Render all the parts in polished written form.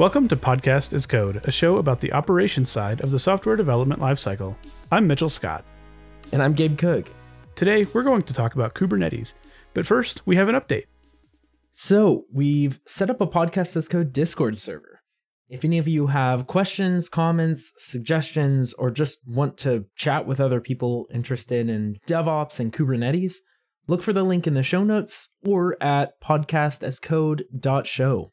Welcome to Podcast as Code, a show about the operations side of the software development lifecycle. I'm Mitchell Scott. And I'm Gabe Cook. Today, we're going to talk about Kubernetes, but first, we have an update. So, we've set up a Podcast as Code Discord server. If any of you have questions, comments, suggestions, or just want to chat with other people interested in DevOps and Kubernetes, look for the link in the show notes or at podcastascode.show.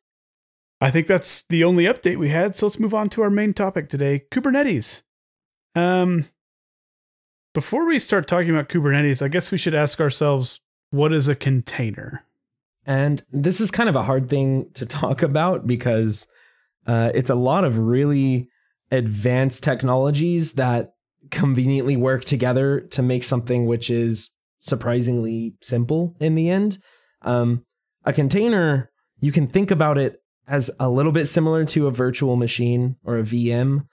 I think that's the only update we had, so let's move on to our main topic today, Kubernetes. Before we start talking about Kubernetes, I guess we should ask ourselves, what is a container? And this is kind of a hard thing to talk about because it's a lot of really advanced technologies that conveniently work together to make something which is surprisingly simple in the end. A container, you can think about it as a little bit similar to a virtual machine or a VM,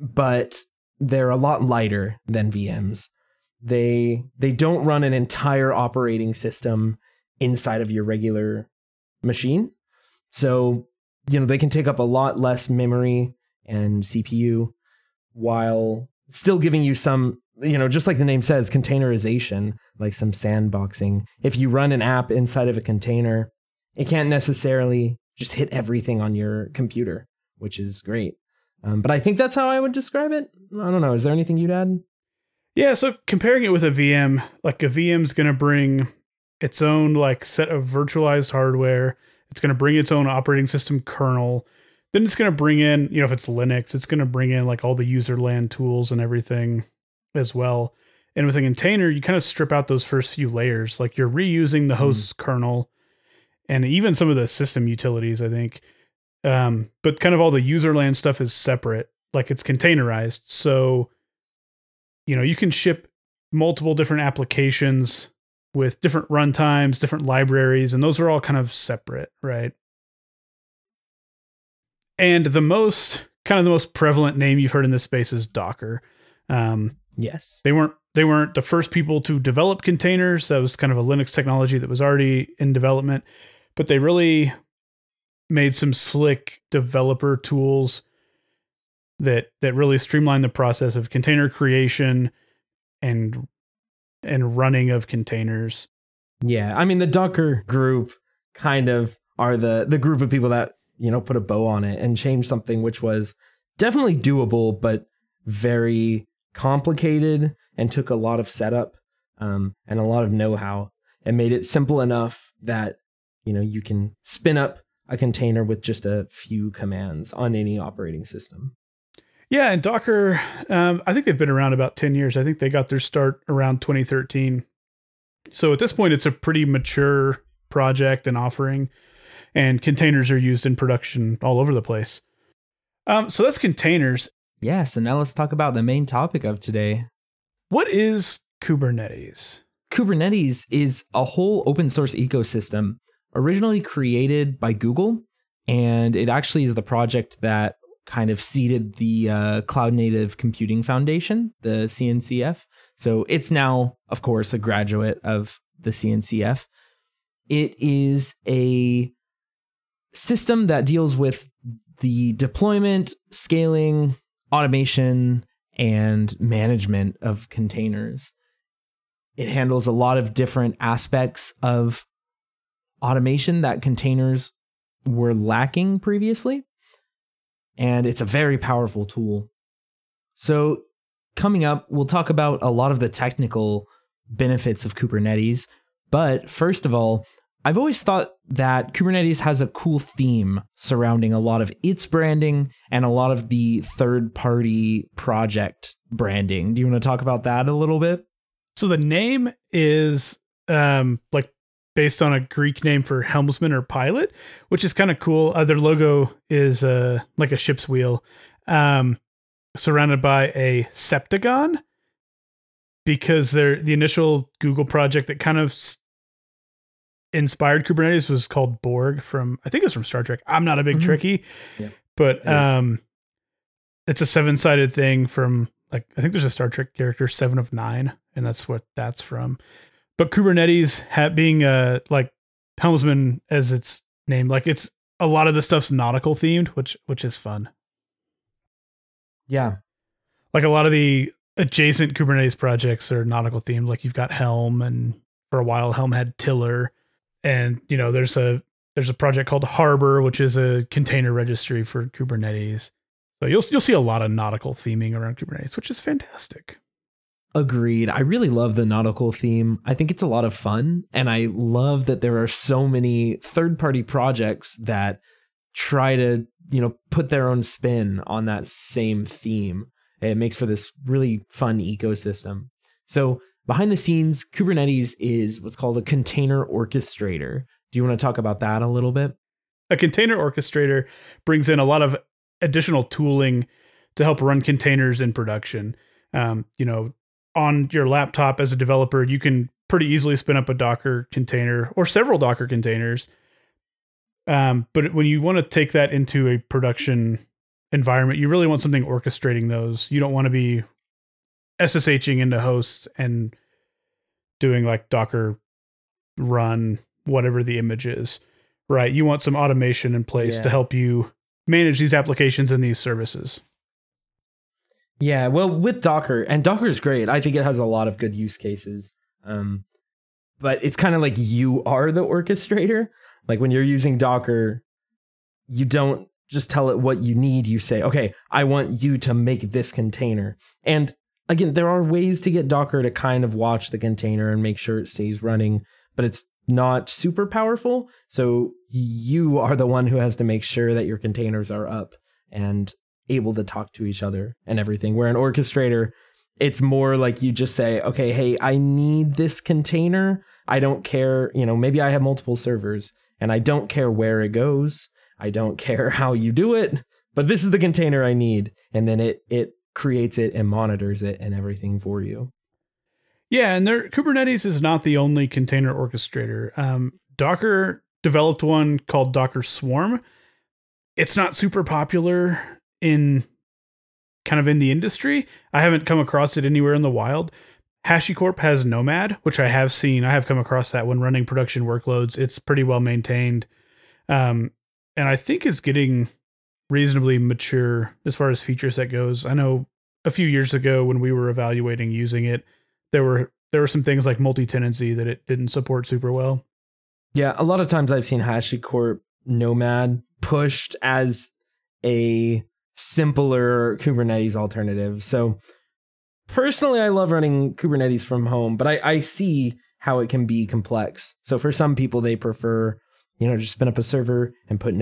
but they're a lot lighter than VMs. They don't run an entire operating system inside of your regular machine. So, you know, they can take up a lot less memory and CPU while still giving you some, you know, just like the name says, containerization, like some sandboxing. If you run an app inside of a container, it can't necessarily just hit everything on your computer, which is great. But I think that's how I would describe it. I don't know. Is there anything you'd add? Yeah. So comparing it with a VM, like a VM's going to bring its own like set of virtualized hardware. It's going to bring its own operating system kernel. Then it's going to bring in, you know, if it's Linux, it's going to bring in like all the user land tools and everything as well. And with a container, you kind of strip out those first few layers. Like you're reusing the host's kernel. And even some of the system utilities, I think. But kind of all the userland stuff is separate, like it's containerized. So, you know, you can ship multiple different applications with different runtimes, different libraries, and those are all kind of separate, right? And the most prevalent name you've heard in this space is Docker. Yes. They weren't the first people to develop containers. That was kind of a Linux technology that was already in development. But they really made some slick developer tools that really streamlined the process of container creation and running of containers. Yeah, I mean, the Docker group kind of are the group of people that, you know, put a bow on it and changed something which was definitely doable, but very complicated and took a lot of setup and a lot of know-how, and made it simple enough that, you know, you can spin up a container with just a few commands on any operating system. Yeah. And Docker, I think they've been around about 10 years. I think they got their start around 2013. So at this point, it's a pretty mature project and offering, and containers are used in production all over the place. So that's containers. Yeah. So now let's talk about the main topic of today. What is Kubernetes? Kubernetes is a whole open source ecosystem originally created by Google, and it actually is the project that kind of seeded the Cloud Native Computing Foundation, the CNCF. So it's now, of course, a graduate of the CNCF. It is a system that deals with the deployment, scaling, automation, and management of containers. It handles a lot of different aspects of automation that containers were lacking previously. And it's a very powerful tool. So coming up, we'll talk about a lot of the technical benefits of Kubernetes. But first of all, I've always thought that Kubernetes has a cool theme surrounding a lot of its branding and a lot of the third-party project branding. Do you want to talk about that a little bit? So the name is like based on a Greek name for helmsman or pilot, which is kind of cool. Their logo is like a ship's wheel surrounded by a septagon, because they're the initial Google project that kind of inspired Kubernetes was called Borg from, I think it was from Star Trek. I'm not a big Trekkie, yeah, but it's a 7-sided thing from, like, I think there's a Star Trek character, 7 of 9, and that's what that's from. But Kubernetes being like helmsman as its name, like it's a lot of the stuff's nautical themed, which is fun. Yeah. Like a lot of the adjacent Kubernetes projects are nautical themed. Like you've got Helm, and for a while Helm had Tiller, and you know, there's a project called Harbor, which is a container registry for Kubernetes. So you'll see a lot of nautical theming around Kubernetes, which is fantastic. Agreed. I really love the nautical theme. I think it's a lot of fun. And I love that there are so many third-party projects that try to, you know, put their own spin on that same theme. It makes for this really fun ecosystem. So behind the scenes, Kubernetes is what's called a container orchestrator. Do you want to talk about that a little bit? A container orchestrator brings in a lot of additional tooling to help run containers in production. On your laptop as a developer, you can pretty easily spin up a Docker container or several Docker containers. But when you want to take that into a production environment, you really want something orchestrating those. You don't want to be SSHing into hosts and doing like Docker run, whatever the image is, right? You want some automation in place to help you manage these applications and these services. Yeah, well, with Docker, and Docker is great. I think it has a lot of good use cases. But it's kind of like you are the orchestrator. Like when you're using Docker, you don't just tell it what you need. You say, okay, I want you to make this container. And again, there are ways to get Docker to kind of watch the container and make sure it stays running, but it's not super powerful. So you are the one who has to make sure that your containers are up and able to talk to each other and everything. Where an orchestrator, it's more like you just say, okay, hey, I need this container. I don't care. You know, maybe I have multiple servers and I don't care where it goes. I don't care how you do it, but this is the container I need. And then it creates it and monitors it and everything for you. Yeah. And Kubernetes is not the only container orchestrator. Docker developed one called Docker Swarm. It's not super popular in the industry. I haven't come across it anywhere in the wild. HashiCorp has Nomad, which I have seen. I have come across that when running production workloads. It's pretty well maintained. And I think is getting reasonably mature as far as feature set goes. I know a few years ago when we were evaluating using it, there were some things like multi-tenancy that it didn't support super well. Yeah, a lot of times I've seen HashiCorp Nomad pushed as a simpler Kubernetes alternative. So personally, I love running Kubernetes from home, but I see how it can be complex. So for some people, they prefer, you know, just spin up a server and put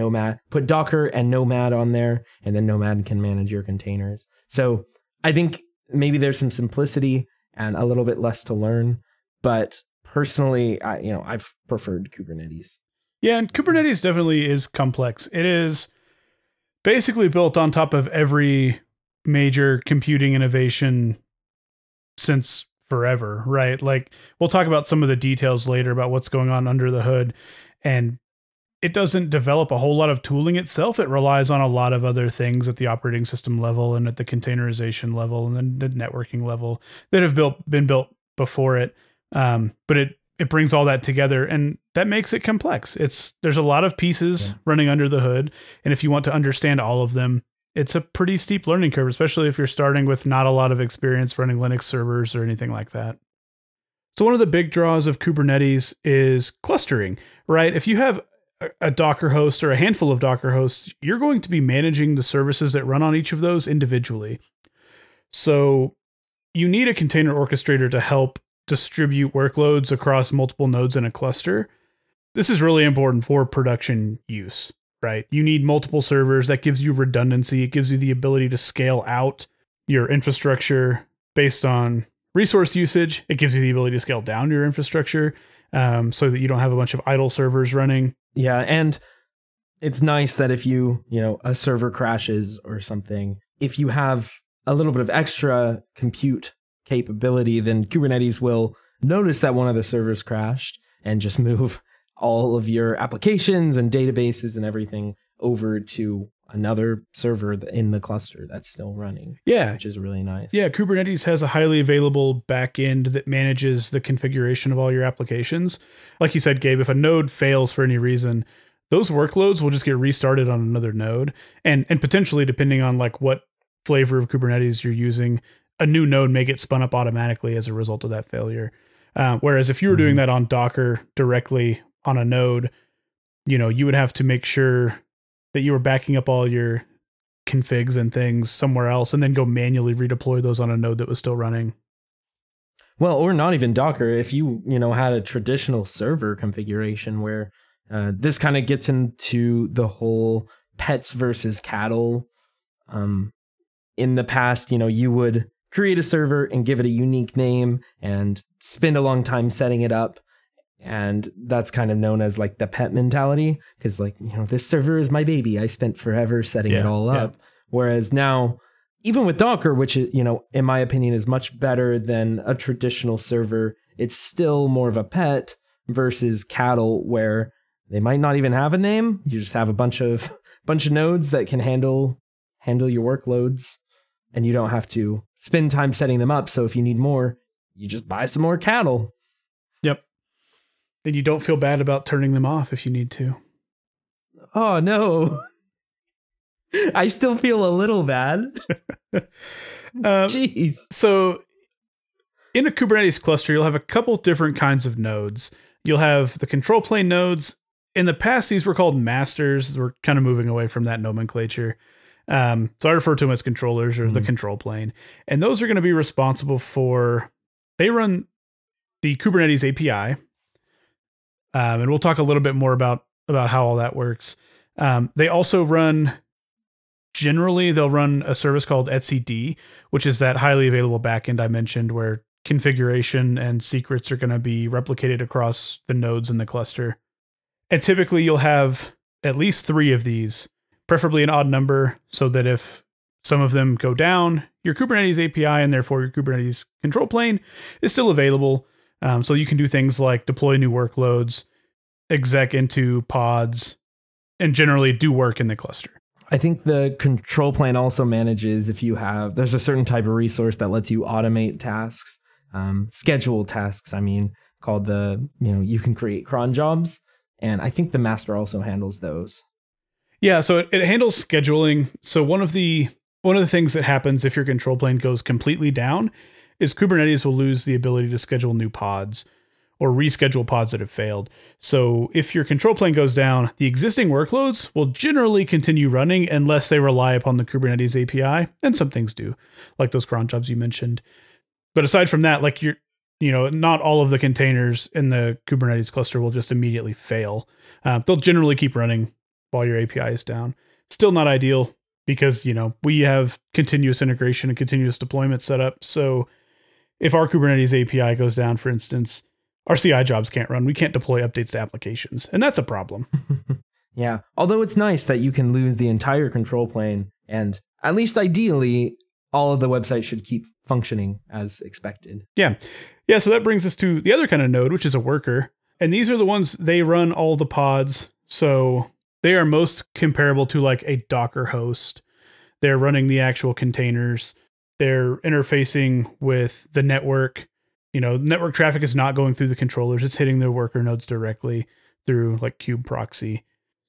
Docker and Nomad on there, and then Nomad can manage your containers. So I think maybe there's some simplicity and a little bit less to learn, but personally, I've preferred Kubernetes. Yeah, and Kubernetes definitely is complex. It is basically built on top of every major computing innovation since forever, right? Like we'll talk about some of the details later about what's going on under the hood, and it doesn't develop a whole lot of tooling itself. It relies on a lot of other things at the operating system level and at the containerization level and then the networking level that have been built before it. But it brings all that together, and that makes it complex. There's a lot of pieces running under the hood. And if you want to understand all of them, it's a pretty steep learning curve, especially if you're starting with not a lot of experience running Linux servers or anything like that. So one of the big draws of Kubernetes is clustering, right? If you have a Docker host or a handful of Docker hosts, you're going to be managing the services that run on each of those individually. So you need a container orchestrator to help distribute workloads across multiple nodes in a cluster. This is really important for production use, right? You need multiple servers. That gives you redundancy. It gives you the ability to scale out your infrastructure based on resource usage. It gives you the ability to scale down your infrastructure so that you don't have a bunch of idle servers running. Yeah, and it's nice that if a server crashes or something, if you have a little bit of extra compute capability, then Kubernetes will notice that one of the servers crashed and just move all of your applications and databases and everything over to another server in the cluster that's still running. Yeah. Which is really nice. Yeah. Kubernetes has a highly available backend that manages the configuration of all your applications. Like you said, Gabe, if a node fails for any reason, those workloads will just get restarted on another node. And potentially, depending on like what flavor of Kubernetes you're using, a new node may get spun up automatically as a result of that failure. Whereas if you were doing that on Docker directly on a node, you know, you would have to make sure that you were backing up all your configs and things somewhere else and then go manually redeploy those on a node that was still running. Well, or not even Docker. If you, you know, had a traditional server configuration where this kind of gets into the whole pets versus cattle. In the past, you know, you would create a server and give it a unique name and spend a long time setting it up. And that's kind of known as like the pet mentality, because like, you know, this server is my baby. I spent forever setting it all up. Whereas now, even with Docker, which, you know, in my opinion, is much better than a traditional server, it's still more of a pet versus cattle, where they might not even have a name. You just have a bunch of nodes that can handle your workloads, and you don't have to spend time setting them up. So if you need more, you just buy some more cattle. Yep. Then you don't feel bad about turning them off if you need to. Oh, no. I still feel a little bad. Jeez. So in a Kubernetes cluster, you'll have a couple different kinds of nodes. You'll have the control plane nodes. In the past, these were called masters. We're kind of moving away from that nomenclature. So I refer to them as controllers or the control plane. And those are going to be responsible for, they run the Kubernetes API. And we'll talk a little bit more about how all that works. They also run, generally, they'll run a service called etcd, which is that highly available backend I mentioned where configuration and secrets are going to be replicated across the nodes in the cluster. And typically you'll have at least three of these, preferably an odd number, so that if some of them go down, your Kubernetes API and therefore your Kubernetes control plane is still available. So you can do things like deploy new workloads, exec into pods, and generally do work in the cluster. I think the control plane also manages if you have, there's a certain type of resource that lets you automate tasks, schedule tasks, I mean, called the, you know, you can create cron jobs. And I think the master also handles those. Yeah, so it handles scheduling. So one of the things that happens if your control plane goes completely down is Kubernetes will lose the ability to schedule new pods or reschedule pods that have failed. So if your control plane goes down, the existing workloads will generally continue running unless they rely upon the Kubernetes API, and some things do, like those cron jobs you mentioned. But aside from that, like not all of the containers in the Kubernetes cluster will just immediately fail. They'll generally keep running while your API is down. Still not ideal because, you know, we have continuous integration and continuous deployment set up. So if our Kubernetes API goes down, for instance, our CI jobs can't run. We can't deploy updates to applications. And that's a problem. Yeah. Although it's nice that you can lose the entire control plane. And at least ideally, all of the websites should keep functioning as expected. Yeah. Yeah. So that brings us to the other kind of node, which is a worker. And these are the ones, they run all the pods. So they are most comparable to like a Docker host. They're running the actual containers. They're interfacing with the network. You know, network traffic is not going through the controllers. It's hitting the worker nodes directly through like kubectl.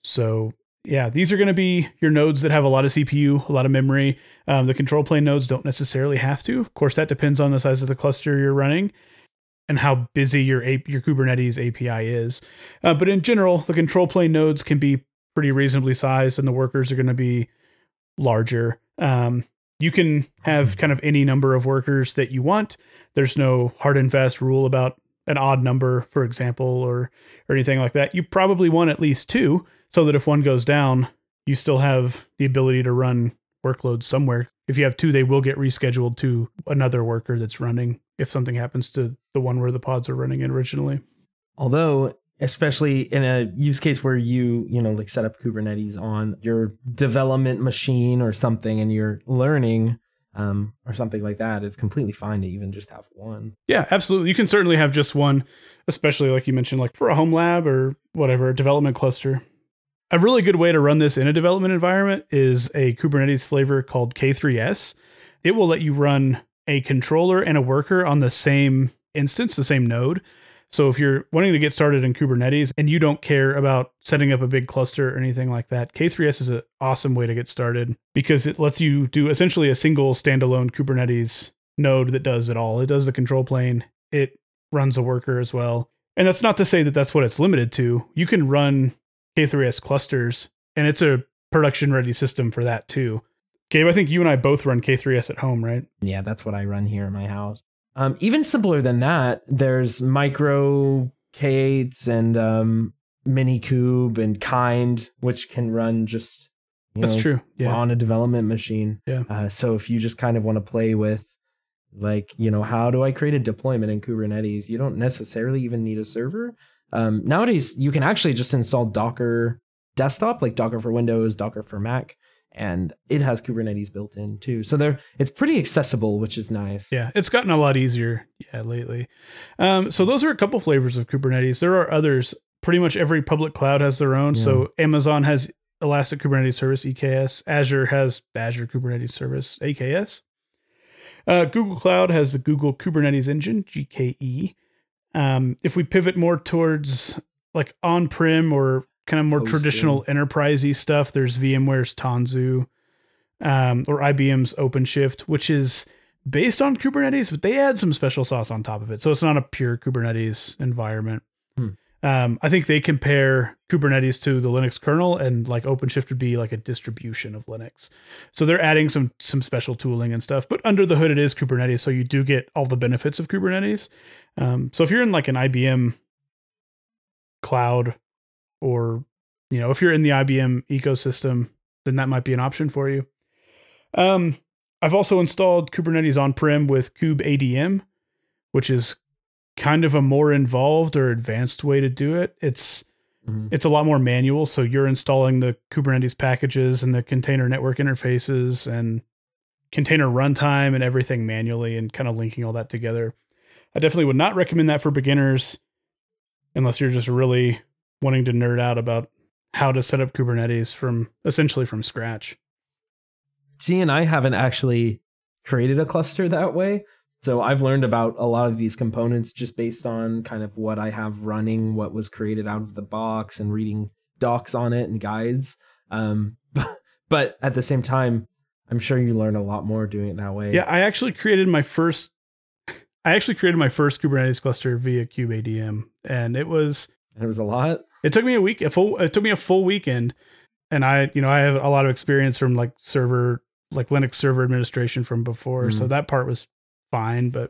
So yeah, these are going to be your nodes that have a lot of CPU, a lot of memory. The control plane nodes don't necessarily have to. Of course, that depends on the size of the cluster you're running and how busy your Kubernetes API is. But in general, the control plane nodes can be pretty reasonably sized and the workers are going to be larger. You can have kind of any number of workers that you want. There's no hard and fast rule about an odd number, for example, or anything like that. You probably want at least two so that if one goes down, you still have the ability to run workloads somewhere. If you have two, they will get rescheduled to another worker that's running if something happens to the one where the pods are running originally. Although, especially in a use case where you know, like set up Kubernetes on your development machine or something and you're learning or something like that, it's completely fine to even just have one. Yeah, absolutely. You can certainly have just one, especially like you mentioned, like for a home lab or whatever, a development cluster. A really good way to run this in a development environment is a Kubernetes flavor called K3s. It will let you run a controller and a worker on the same instance, the same node. So if you're wanting to get started in Kubernetes and you don't care about setting up a big cluster or anything like that, K3s is an awesome way to get started because it lets you do essentially a single standalone Kubernetes node that does it all. It does the control plane. It runs a worker as well. And that's not to say that that's what it's limited to. You can run K3s clusters, and it's a production-ready system for that too. Gabe, I think you and I both run K3s at home, right? Yeah, that's what I run here in my house. Even simpler than that, there's micro K8s and Minikube and Kind, which can run just on a development machine. Yeah. So if you just kind of want to play with, like, you know, how do I create a deployment in Kubernetes? You don't necessarily even need a server. Nowadays, you can actually just install Docker Desktop, like Docker for Windows, Docker for Mac. And it has Kubernetes built in too. So it's pretty accessible, which is nice. Yeah, it's gotten a lot easier lately. So those are a couple flavors of Kubernetes. There are others. Pretty much every public cloud has their own. Yeah. So Amazon has Elastic Kubernetes Service, EKS. Azure has Azure Kubernetes Service, AKS. Google Cloud has the Google Kubernetes Engine, GKE. If we pivot more towards like on-prem or kind of more traditional enterprise-y stuff, there's VMware's Tanzu or IBM's OpenShift, which is based on Kubernetes, but they add some special sauce on top of it. So it's not a pure Kubernetes environment. I think they compare Kubernetes to the Linux kernel, and like OpenShift would be like a distribution of Linux. So they're adding some special tooling and stuff, but under the hood, it is Kubernetes. So you do get all the benefits of Kubernetes. So if you're in like an IBM cloud, or, you know, if you're in the IBM ecosystem, then that might be an option for you. I've also installed Kubernetes on-prem with kubeadm, which is kind of a more involved or advanced way to do it. It's a lot more manual. So you're installing the Kubernetes packages and the container network interfaces and container runtime and everything manually and kind of linking all that together. I definitely would not recommend that for beginners unless you're just really wanting to nerd out about how to set up Kubernetes essentially from scratch. See, and I haven't actually created a cluster that way. So I've learned about a lot of these components just based on kind of what I have running, what was created out of the box and reading docs on it and guides. But at the same time, I'm sure you learn a lot more doing it that way. Yeah, I actually created my first Kubernetes cluster via kubeadm, and it was a lot. It took me a week. It took me a full weekend, and I have a lot of experience from like Linux server administration from before, so that part was fine, but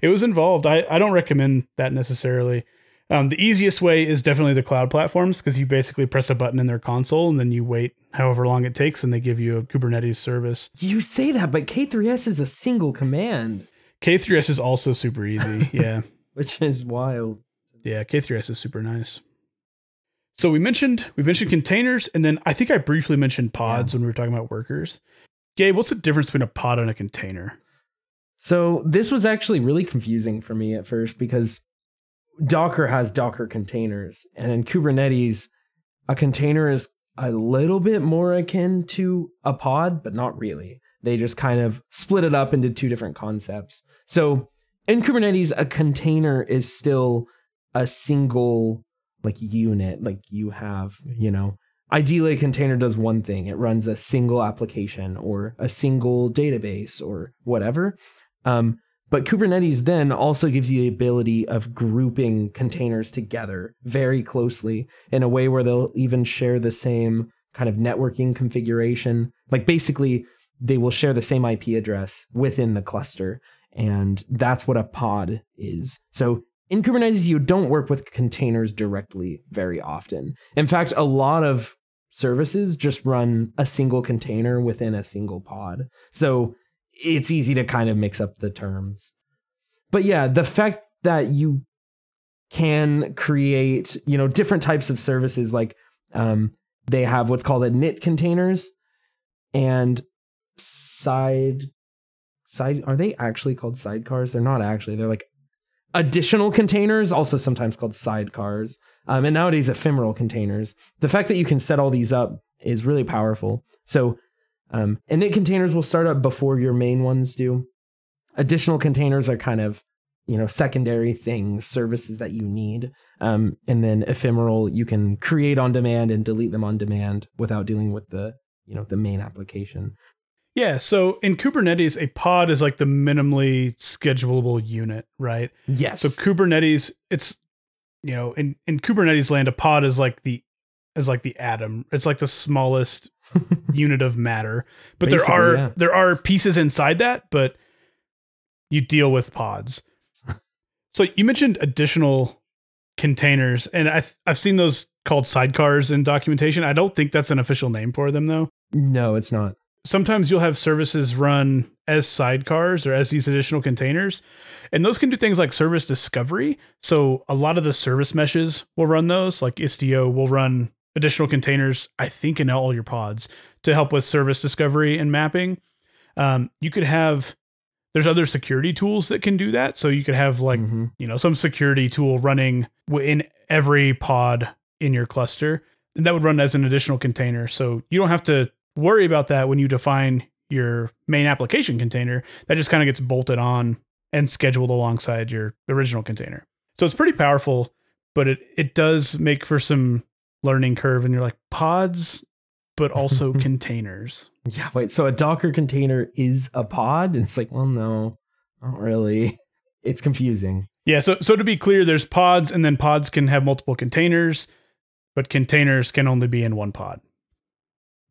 it was involved. I don't recommend that necessarily. The easiest way is definitely the cloud platforms, because you basically press a button in their console and then you wait however long it takes, and they give you a Kubernetes service. You say that, but K3s is a single command. K3s is also super easy. Yeah, which is wild. Yeah, K3s is super nice. So we mentioned containers, and then I think I briefly mentioned pods when we were talking about workers. Gabe, what's the difference between a pod and a container? So this was actually really confusing for me at first, because Docker has Docker containers, and in Kubernetes, a container is a little bit more akin to a pod, but not really. They just kind of split it up into two different concepts. So in Kubernetes, a container is still a single like unit, like you have, you know, ideally a container does one thing. It runs a single application or a single database or whatever. But Kubernetes then also gives you the ability of grouping containers together very closely in a way where they'll even share the same kind of networking configuration. Like basically they will share the same IP address within the cluster. And that's what a pod is. So in Kubernetes, you don't work with containers directly very often. In fact, a lot of services just run a single container within a single pod. So it's easy to kind of mix up the terms. But yeah, the fact that you can create, you know, different types of services, like they have what's called init containers and side. Are they actually called sidecars? They're not actually. They're like additional containers, also sometimes called sidecars, and nowadays ephemeral containers. The fact that you can set all these up is really powerful. So init containers will start up before your main ones do. Additional containers are kind of secondary things, services that you need. And then ephemeral, you can create on demand and delete them on demand without dealing with the, the main application. Yeah. So in Kubernetes, a pod is like the minimally schedulable unit, right? Yes. So Kubernetes, it's, in Kubernetes land, a pod is like the atom. It's like the smallest unit of matter, but there are pieces inside that, but you deal with pods. So you mentioned additional containers, and I've seen those called sidecars in documentation. I don't think that's an official name for them, though. No, it's not. Sometimes you'll have services run as sidecars or as these additional containers, and those can do things like service discovery. So a lot of the service meshes will run those, like Istio will run additional containers, I think, in all your pods to help with service discovery and mapping. You could have... There's other security tools that can do that. So you could have some security tool running in every pod in your cluster, and that would run as an additional container. So you don't have to worry about that when you define your main application container. That just kind of gets bolted on and scheduled alongside your original container. So it's pretty powerful, but it does make for some learning curve. And you're like, pods, but also containers. Yeah, wait, so a Docker container is a pod? And it's like, well, no, not really. It's confusing. Yeah, so to be clear, there's pods, and then pods can have multiple containers, but containers can only be in one pod.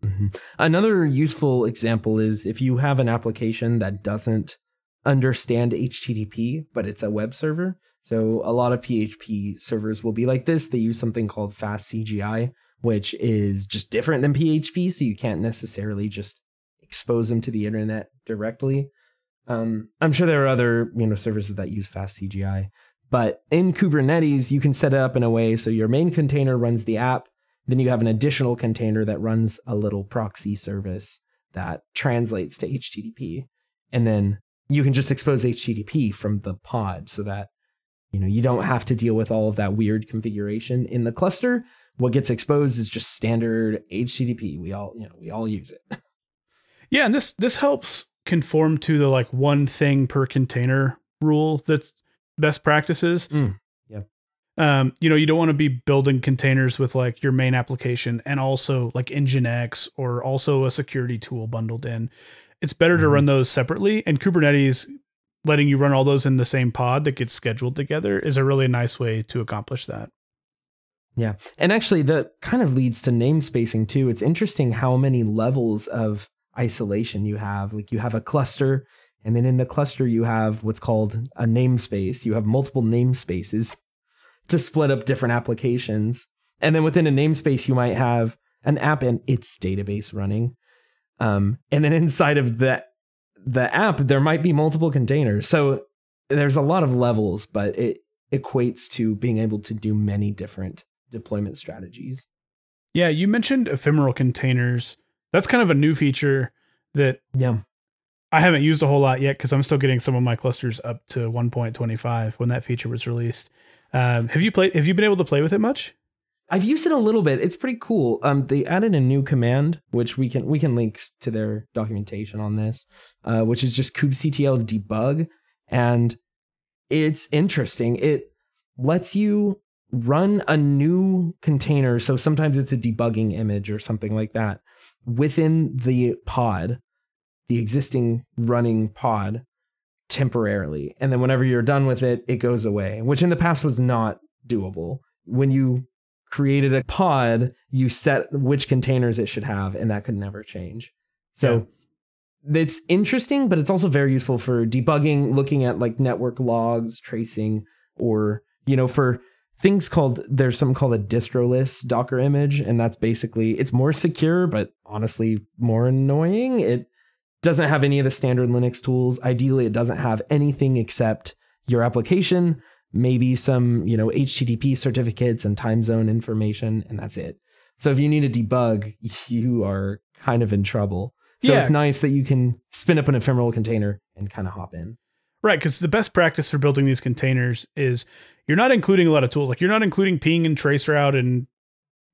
Mm-hmm. Another useful example is if you have an application that doesn't understand HTTP, but it's a web server. So a lot of PHP servers will be like this. They use something called fastCGI, which is just different than PHP, so you can't necessarily just expose them to the internet directly. I'm sure there are other services that use fastCGI, but in Kubernetes, you can set it up in a way so your main container runs the app, then you have an additional container that runs a little proxy service that translates to HTTP, and then you can just expose HTTP from the pod so that you don't have to deal with all of that weird configuration in the cluster. What gets exposed is just standard HTTP. We all use it. Yeah, and this helps conform to the like one thing per container rule that's best practices. Yeah. You don't want to be building containers with like your main application and also like Nginx or also a security tool bundled in. It's better to run those separately, and Kubernetes letting you run all those in the same pod that gets scheduled together is a really nice way to accomplish that. Yeah. And actually that kind of leads to namespacing too. It's interesting how many levels of isolation you have. Like you have a cluster, and then in the cluster you have what's called a namespace. You have multiple namespaces to split up different applications. And then within a namespace, you might have an app and its database running. And then inside of the app, there might be multiple containers. So there's a lot of levels, but it equates to being able to do many different deployment strategies. Yeah, you mentioned ephemeral containers. That's kind of a new feature that I haven't used a whole lot yet because I'm still getting some of my clusters up to 1.25 when that feature was released. Have you been able to play with it much? I've used it a little bit. It's pretty cool. They added a new command, which we can link to their documentation on this, which is just kubectl debug. And it's interesting. It lets you run a new container. So sometimes it's a debugging image or something like that within the pod, the existing running pod, temporarily. And then whenever you're done with it, it goes away, which in the past was not doable. When you created a pod, you set which containers it should have, and that could never change. So it's interesting, but it's also very useful for debugging, looking at like network logs, tracing, or, for things called, there's something called a distroless Docker image. And that's basically, it's more secure, but honestly more annoying. It doesn't have any of the standard Linux tools. Ideally, it doesn't have anything except your application, maybe some, HTTP certificates and time zone information, and that's it. So if you need a debug, you are kind of in trouble. So it's nice that you can spin up an ephemeral container and kind of hop in. Right, because the best practice for building these containers is you're not including a lot of tools. Like you're not including ping and traceroute and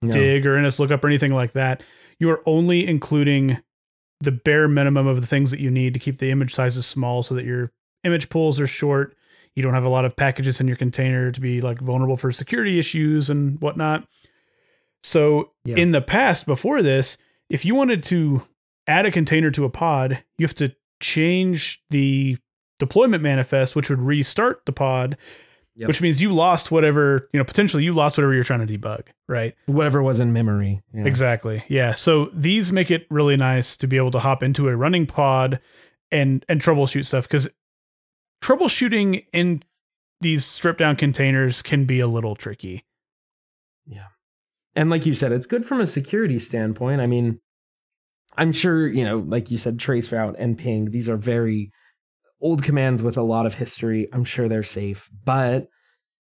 dig or NSLookup or anything like that. You are only including the bare minimum of the things that you need to keep the image sizes small so that your image pulls are short. You don't have a lot of packages in your container to be like vulnerable for security issues and whatnot. So in the past, before this, if you wanted to add a container to a pod, you have to change the deployment manifest, which would restart the pod, which means you lost whatever, you know, potentially you lost whatever you're trying to debug, right? Whatever was in memory. Yeah. Exactly. Yeah. So these make it really nice to be able to hop into a running pod and troubleshoot stuff, because troubleshooting in these stripped down containers can be a little tricky. Yeah. And like you said, it's good from a security standpoint. I mean, I'm sure, you know, like you said, traceroute and ping, these are very old commands with a lot of history. I'm sure they're safe. But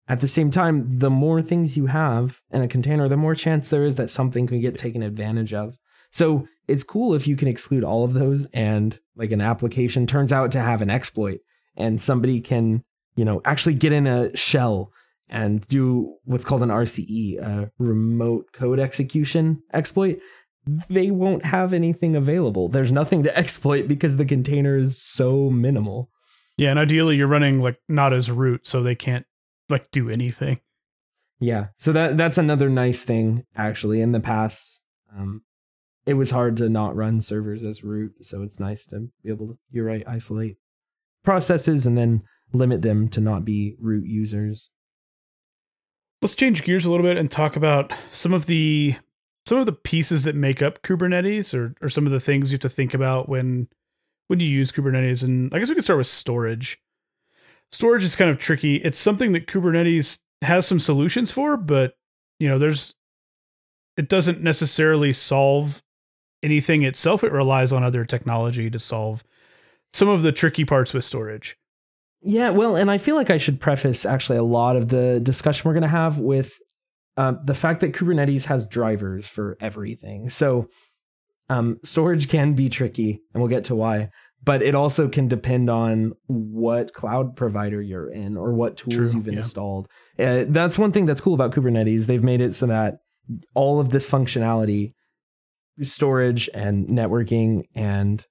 at the same time, the more things you have in a container, the more chance there is that something can get taken advantage of. So it's cool if you can exclude all of those, and like an application turns out to have an exploit and somebody can, you know, actually get in a shell and do what's called an RCE, a remote code execution exploit. They won't have anything available. There's nothing to exploit because the container is so minimal. Yeah, and ideally you're running like not as root, so they can't like do anything. Yeah, so that's another nice thing, actually. In the past, it was hard to not run servers as root, so it's nice to be able to, you're right, isolate processes and then limit them to not be root users. Let's change gears a little bit and talk about some of the pieces that make up Kubernetes, or some of the things you have to think about when you use Kubernetes. And I guess we could start with storage. Storage is kind of tricky. It's something that Kubernetes has some solutions for, but you know, it doesn't necessarily solve anything itself. It relies on other technology to solve some of the tricky parts with storage. Yeah, well, and I feel like I should preface actually a lot of the discussion we're going to have with the fact that Kubernetes has drivers for everything. So storage can be tricky, and we'll get to why, but it also can depend on what cloud provider you're in or what tools you've installed. That's one thing that's cool about Kubernetes. They've made it so that all of this functionality, storage and networking and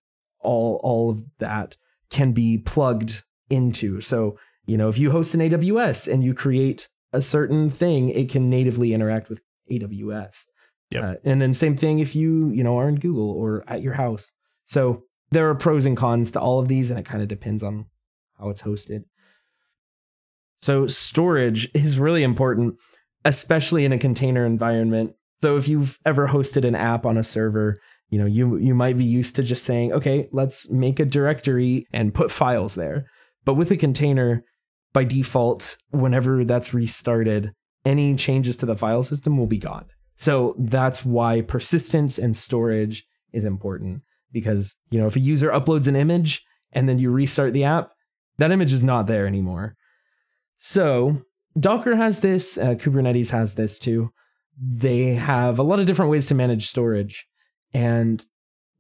all of that, can be plugged into. So, you know, if you host an AWS and you create a certain thing, it can natively interact with AWS. Yep. And then same thing if you are in Google or at your house. So there are pros and cons to all of these, and it kind of depends on how it's hosted. So storage is really important, especially in a container environment. So if you've ever hosted an app on a server, you know, you might be used to just saying, okay, let's make a directory and put files there. But with a container, by default, whenever that's restarted, any changes to the file system will be gone. So that's why persistence and storage is important, because, you know, if a user uploads an image and then you restart the app, that image is not there anymore. So Docker has this, Kubernetes has this too. They have a lot of different ways to manage storage, and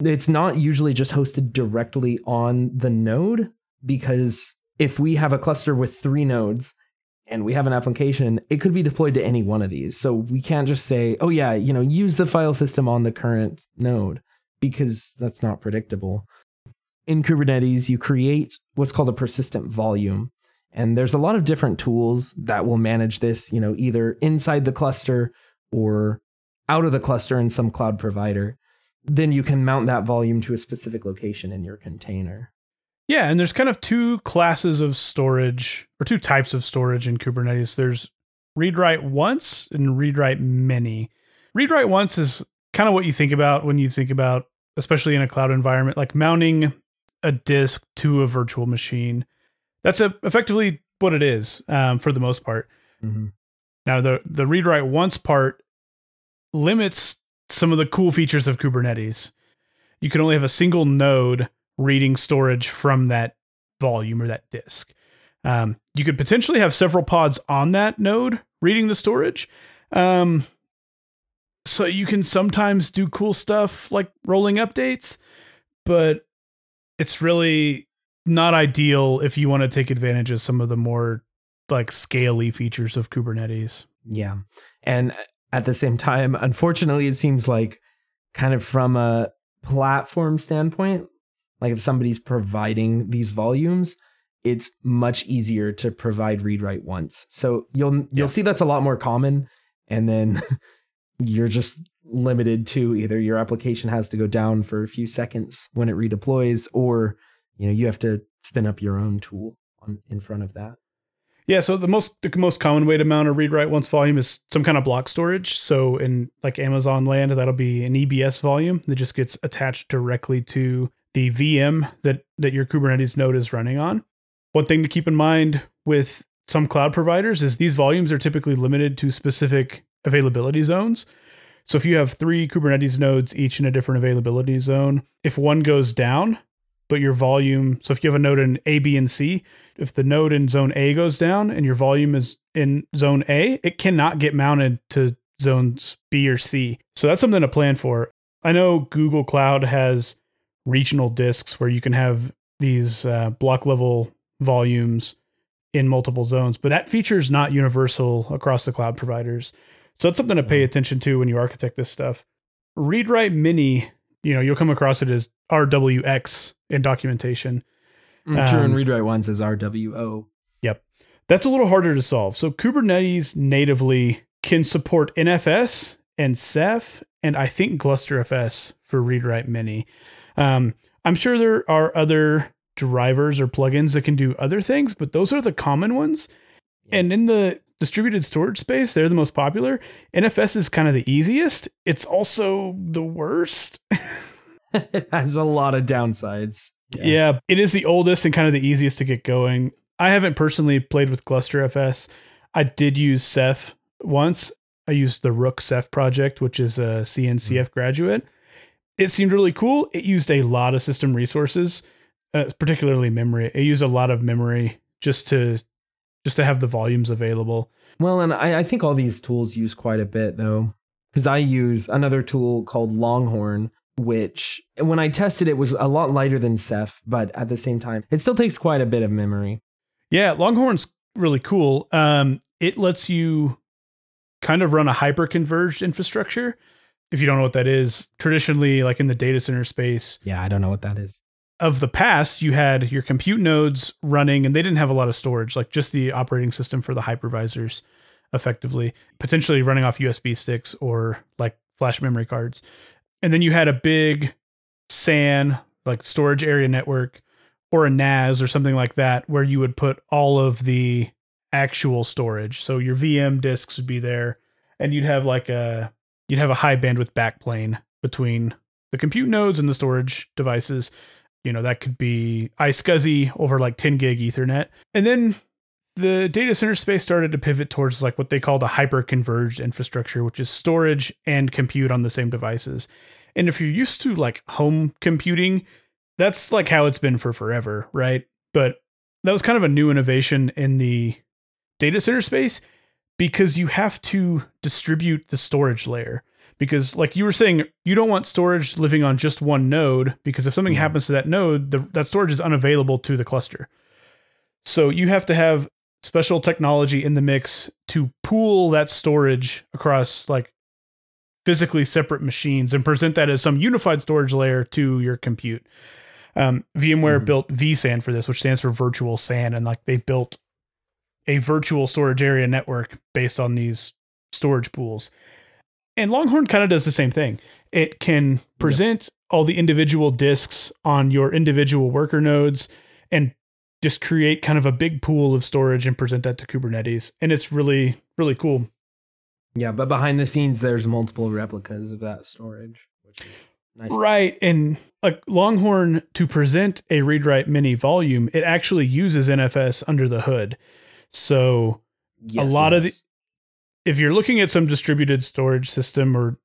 it's not usually just hosted directly on the node, because if we have a cluster with 3 nodes and we have an application, it could be deployed to any one of these. So we can't just say, oh yeah, you know, use the file system on the current node, because that's not predictable. In Kubernetes, you create what's called a persistent volume. And there's a lot of different tools that will manage this, you know, either inside the cluster or out of the cluster in some cloud provider. Then you can mount that volume to a specific location in your container. Yeah, and there's kind of two classes of storage, or two types of storage in Kubernetes. There's read-write once and read-write many. Read-write once is kind of what you think about when you think about, especially in a cloud environment, like mounting a disk to a virtual machine. That's effectively what it is, for the most part. Mm-hmm. Now, the read-write once part limits some of the cool features of Kubernetes. You can only have a single node reading storage from that volume or that disk. You could potentially have several pods on that node reading the storage. So you can sometimes do cool stuff like rolling updates, but it's really not ideal if you want to take advantage of some of the more like scaly features of Kubernetes. Yeah. And at the same time, unfortunately, it seems like kind of from a platform standpoint, like if somebody's providing these volumes, it's much easier to provide read write once. So you'll see that's a lot more common. And then you're just limited to either your application has to go down for a few seconds when it redeploys, or you have to spin up your own tool in front of that. Yeah. So the most common way to mount a read write once volume is some kind of block storage. So in like Amazon land, that'll be an EBS volume that just gets attached directly to the VM that your Kubernetes node is running on. One thing to keep in mind with some cloud providers is these volumes are typically limited to specific availability zones. So if you have 3 Kubernetes nodes, each in a different availability zone, if one goes down, but your volume, so if you have a node in A, B, and C, if the node in zone A goes down and your volume is in zone A, it cannot get mounted to zones B or C. So that's something to plan for. I know Google Cloud has regional disks where you can have these block level volumes in multiple zones, but that feature is not universal across the cloud providers. So it's something to pay attention to when you architect this stuff. Read Write Mini, you'll come across it as RWX in documentation. True, and read write once is RWO. Yep. That's a little harder to solve. So Kubernetes natively can support NFS and Ceph, and I think GlusterFS for read write mini. I'm sure there are other drivers or plugins that can do other things, but those are the common ones. Yeah. And in the distributed storage space, they're the most popular. NFS is kind of the easiest. It's also the worst. It has a lot of downsides. Yeah, it is the oldest and kind of the easiest to get going. I haven't personally played with GlusterFS. I did use Ceph once. I used the Rook Ceph project, which is a CNCF graduate. It seemed really cool. It used a lot of system resources, particularly memory. It used a lot of memory just to have the volumes available. Well, and I think all these tools use quite a bit, though, because I use another tool called Longhorn, which when I tested it was a lot lighter than Ceph, but at the same time, it still takes quite a bit of memory. Yeah, Longhorn's really cool. It lets you kind of run a hyper-converged infrastructure. If you don't know what that is, traditionally, like in the data center space. Yeah, I don't know what that is. Of the past, you had your compute nodes running and they didn't have a lot of storage, like just the operating system for the hypervisors, effectively, potentially running off USB sticks or like flash memory cards. And then you had a big SAN, like storage area network, or a NAS or something like that, where you would put all of the actual storage. So your VM disks would be there, and you'd have a high bandwidth backplane between the compute nodes and the storage devices. That could be iSCSI over like 10 gig Ethernet. And then the data center space started to pivot towards like what they call the hyper-converged infrastructure, which is storage and compute on the same devices. And if you're used to like home computing, that's like how it's been for forever, right? But that was kind of a new innovation in the data center space because you have to distribute the storage layer. Because like you were saying, you don't want storage living on just one node, because if something happens to that node, that storage is unavailable to the cluster. So you have to have special technology in the mix to pool that storage across like physically separate machines and present that as some unified storage layer to your compute. VMware built vSAN for this, which stands for virtual SAN. And like they built a virtual storage area network based on these storage pools. And Longhorn kind of does the same thing. It can present all the individual disks on your individual worker nodes and just create kind of a big pool of storage and present that to Kubernetes. And it's really, really cool. Yeah, but behind the scenes, there's multiple replicas of that storage, which is nice. Right. And like Longhorn, to present a read-write mini volume, it actually uses NFS under the hood. So if you're looking at some distributed storage system or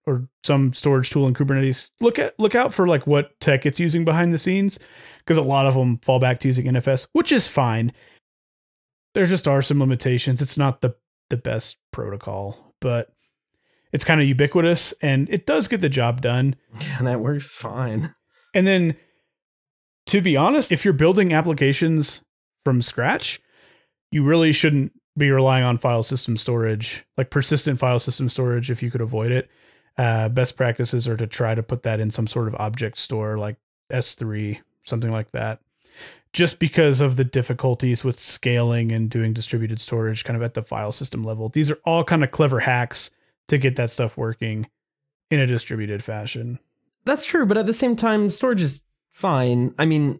some storage tool in Kubernetes, look out for like what tech it's using behind the scenes, because a lot of them fall back to using NFS, which is fine. There just are some limitations. It's not the best protocol, but it's kind of ubiquitous and it does get the job done. Yeah, and that works fine. And then, to be honest, if you're building applications from scratch, you really shouldn't be relying on file system storage, like persistent file system storage, if you could avoid it. Best practices are to try to put that in some sort of object store like S3, something like that. just because of the difficulties with scaling and doing distributed storage kind of at the file system level. These are all kind of clever hacks to get that stuff working in a distributed fashion. That's true, but at the same time, storage is fine. I mean,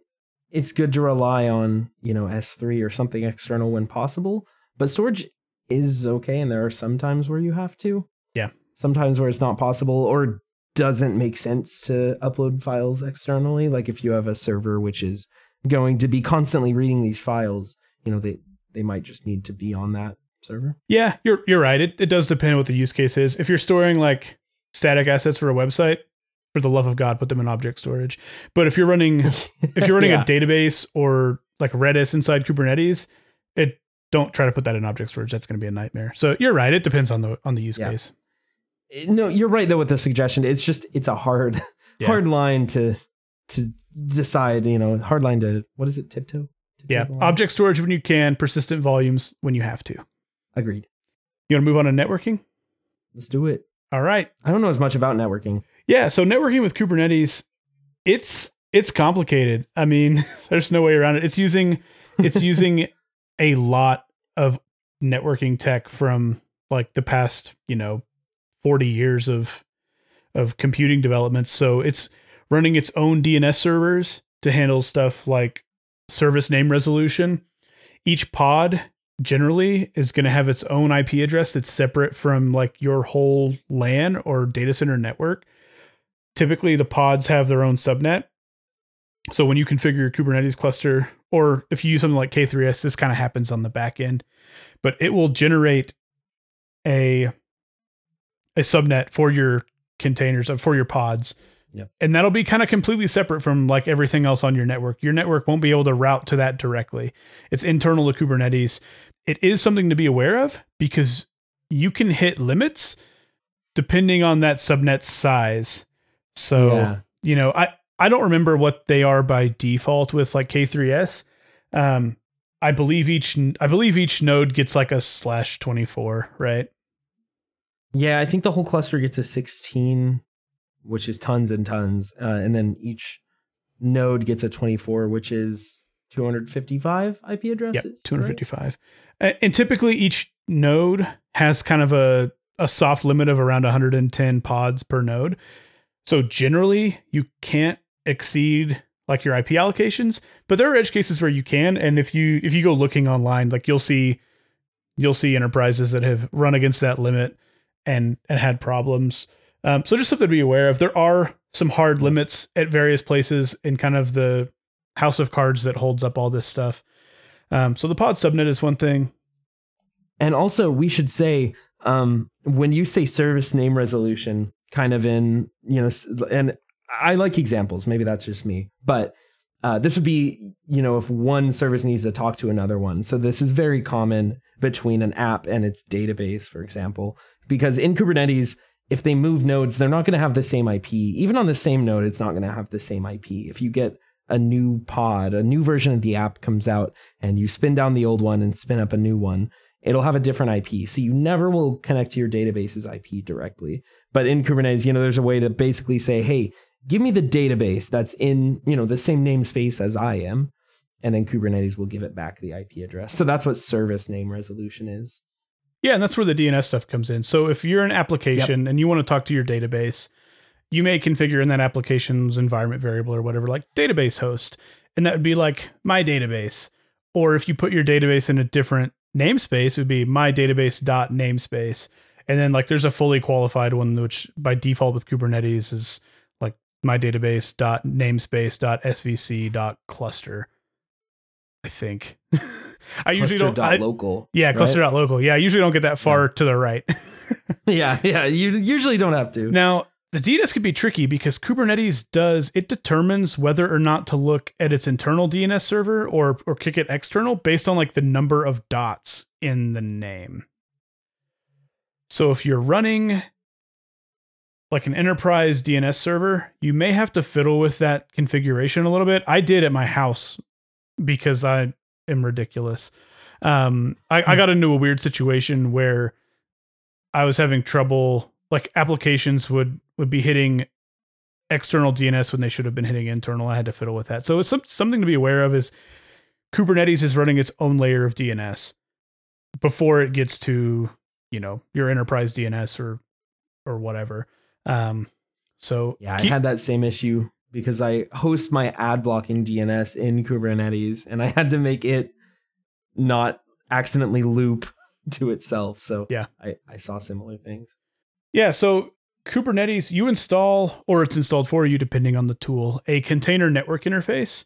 it's good to rely on, you know, S3 or something external when possible, but storage is okay, and there are some times where you have to. Yeah. Sometimes where it's not possible or doesn't make sense to upload files externally. Like if you have a server which is going to be constantly reading these files, you know, they might just need to be on that server. Yeah, you're right. It does depend on what the use case is. If you're storing like static assets for a website, for the love of God, put them in object storage. But if you're running yeah. a database or like Redis inside Kubernetes, don't try to put that in object storage. That's going to be a nightmare. So you're right. It depends on the use yeah. case. No, you're right though with the suggestion. It's a hard, yeah. hard line to decide. You know, hard line to what is it? Tiptoe. Yeah, line? Object storage when you can, persistent volumes when you have to. Agreed. You want to move on to networking? Let's do it. All right. I don't know as much about networking. Yeah, so networking with Kubernetes, it's complicated. I mean, there's no way around it. It's using a lot of networking tech from like the past, 40 years of computing developments. So it's running its own DNS servers to handle stuff like service name resolution. Each pod generally is going to have its own IP address that's separate from like your whole LAN or data center network. Typically the pods have their own subnet. So when you configure your Kubernetes cluster, or if you use something like K3s, this kind of happens on the back end, but it will generate a subnet for your containers, for your pods. Yep. And that'll be kind of completely separate from like everything else on your network. Your network won't be able to route to that directly. It's internal to Kubernetes. It is something to be aware of because you can hit limits depending on that subnet size. So, yeah. I don't remember what they are by default with like K3s. I believe each node gets like a /24, right? Yeah, I think the whole cluster gets a 16, which is tons and tons. And then each node gets a 24, which is 255 IP addresses. Yeah, 255. Right? And typically each node has kind of a soft limit of around 110 pods per node. So generally you can't exceed like your IP allocations, but there are edge cases where you can. And if you go looking online, like you'll see enterprises that have run against that limit and had problems. So just something to be aware of. There are some hard limits at various places in kind of the house of cards that holds up all this stuff. So the pod subnet is one thing. And also we should say, when you say service name resolution, kind of in, and I like examples, maybe that's just me, but this would be, if one service needs to talk to another one. So this is very common between an app and its database, for example, because in Kubernetes, if they move nodes, they're not going to have the same IP. Even on the same node, it's not going to have the same IP. If you get a new pod, a new version of the app comes out and you spin down the old one and spin up a new one, it'll have a different IP. So you never will connect to your database's IP directly. But in Kubernetes, there's a way to basically say, hey, give me the database that's in, the same namespace as I am. And then Kubernetes will give it back the IP address. So that's what service name resolution is. Yeah, and that's where the DNS stuff comes in. So if you're an application yep. and you want to talk to your database, you may configure in that application's environment variable or whatever, like database host. And that would be like my database. Or if you put your database in a different namespace, it would be my database.namespace. And then like there's a fully qualified one, which by default with Kubernetes is like my database.namespace.svc.cluster. I think I usually don't local. Yeah. Cluster.local. Yeah. I usually don't get that far to the right. yeah. Yeah. You usually don't have to. Now the DNS can be tricky because Kubernetes determines whether or not to look at its internal DNS server or kick it external based on like the number of dots in the name. So if you're running like an enterprise DNS server, you may have to fiddle with that configuration a little bit. I did at my house because I am ridiculous. I got into a weird situation where I was having trouble, like applications would be hitting external DNS when they should have been hitting internal. I had to fiddle with that. So it's something to be aware of is Kubernetes is running its own layer of DNS before it gets to, you know, your enterprise DNS or whatever. So I had that same issue because I host my ad blocking DNS in Kubernetes and I had to make it not accidentally loop to itself. So yeah, I saw similar things. Yeah. So Kubernetes, you install, or it's installed for you, depending on the tool, a container network interface.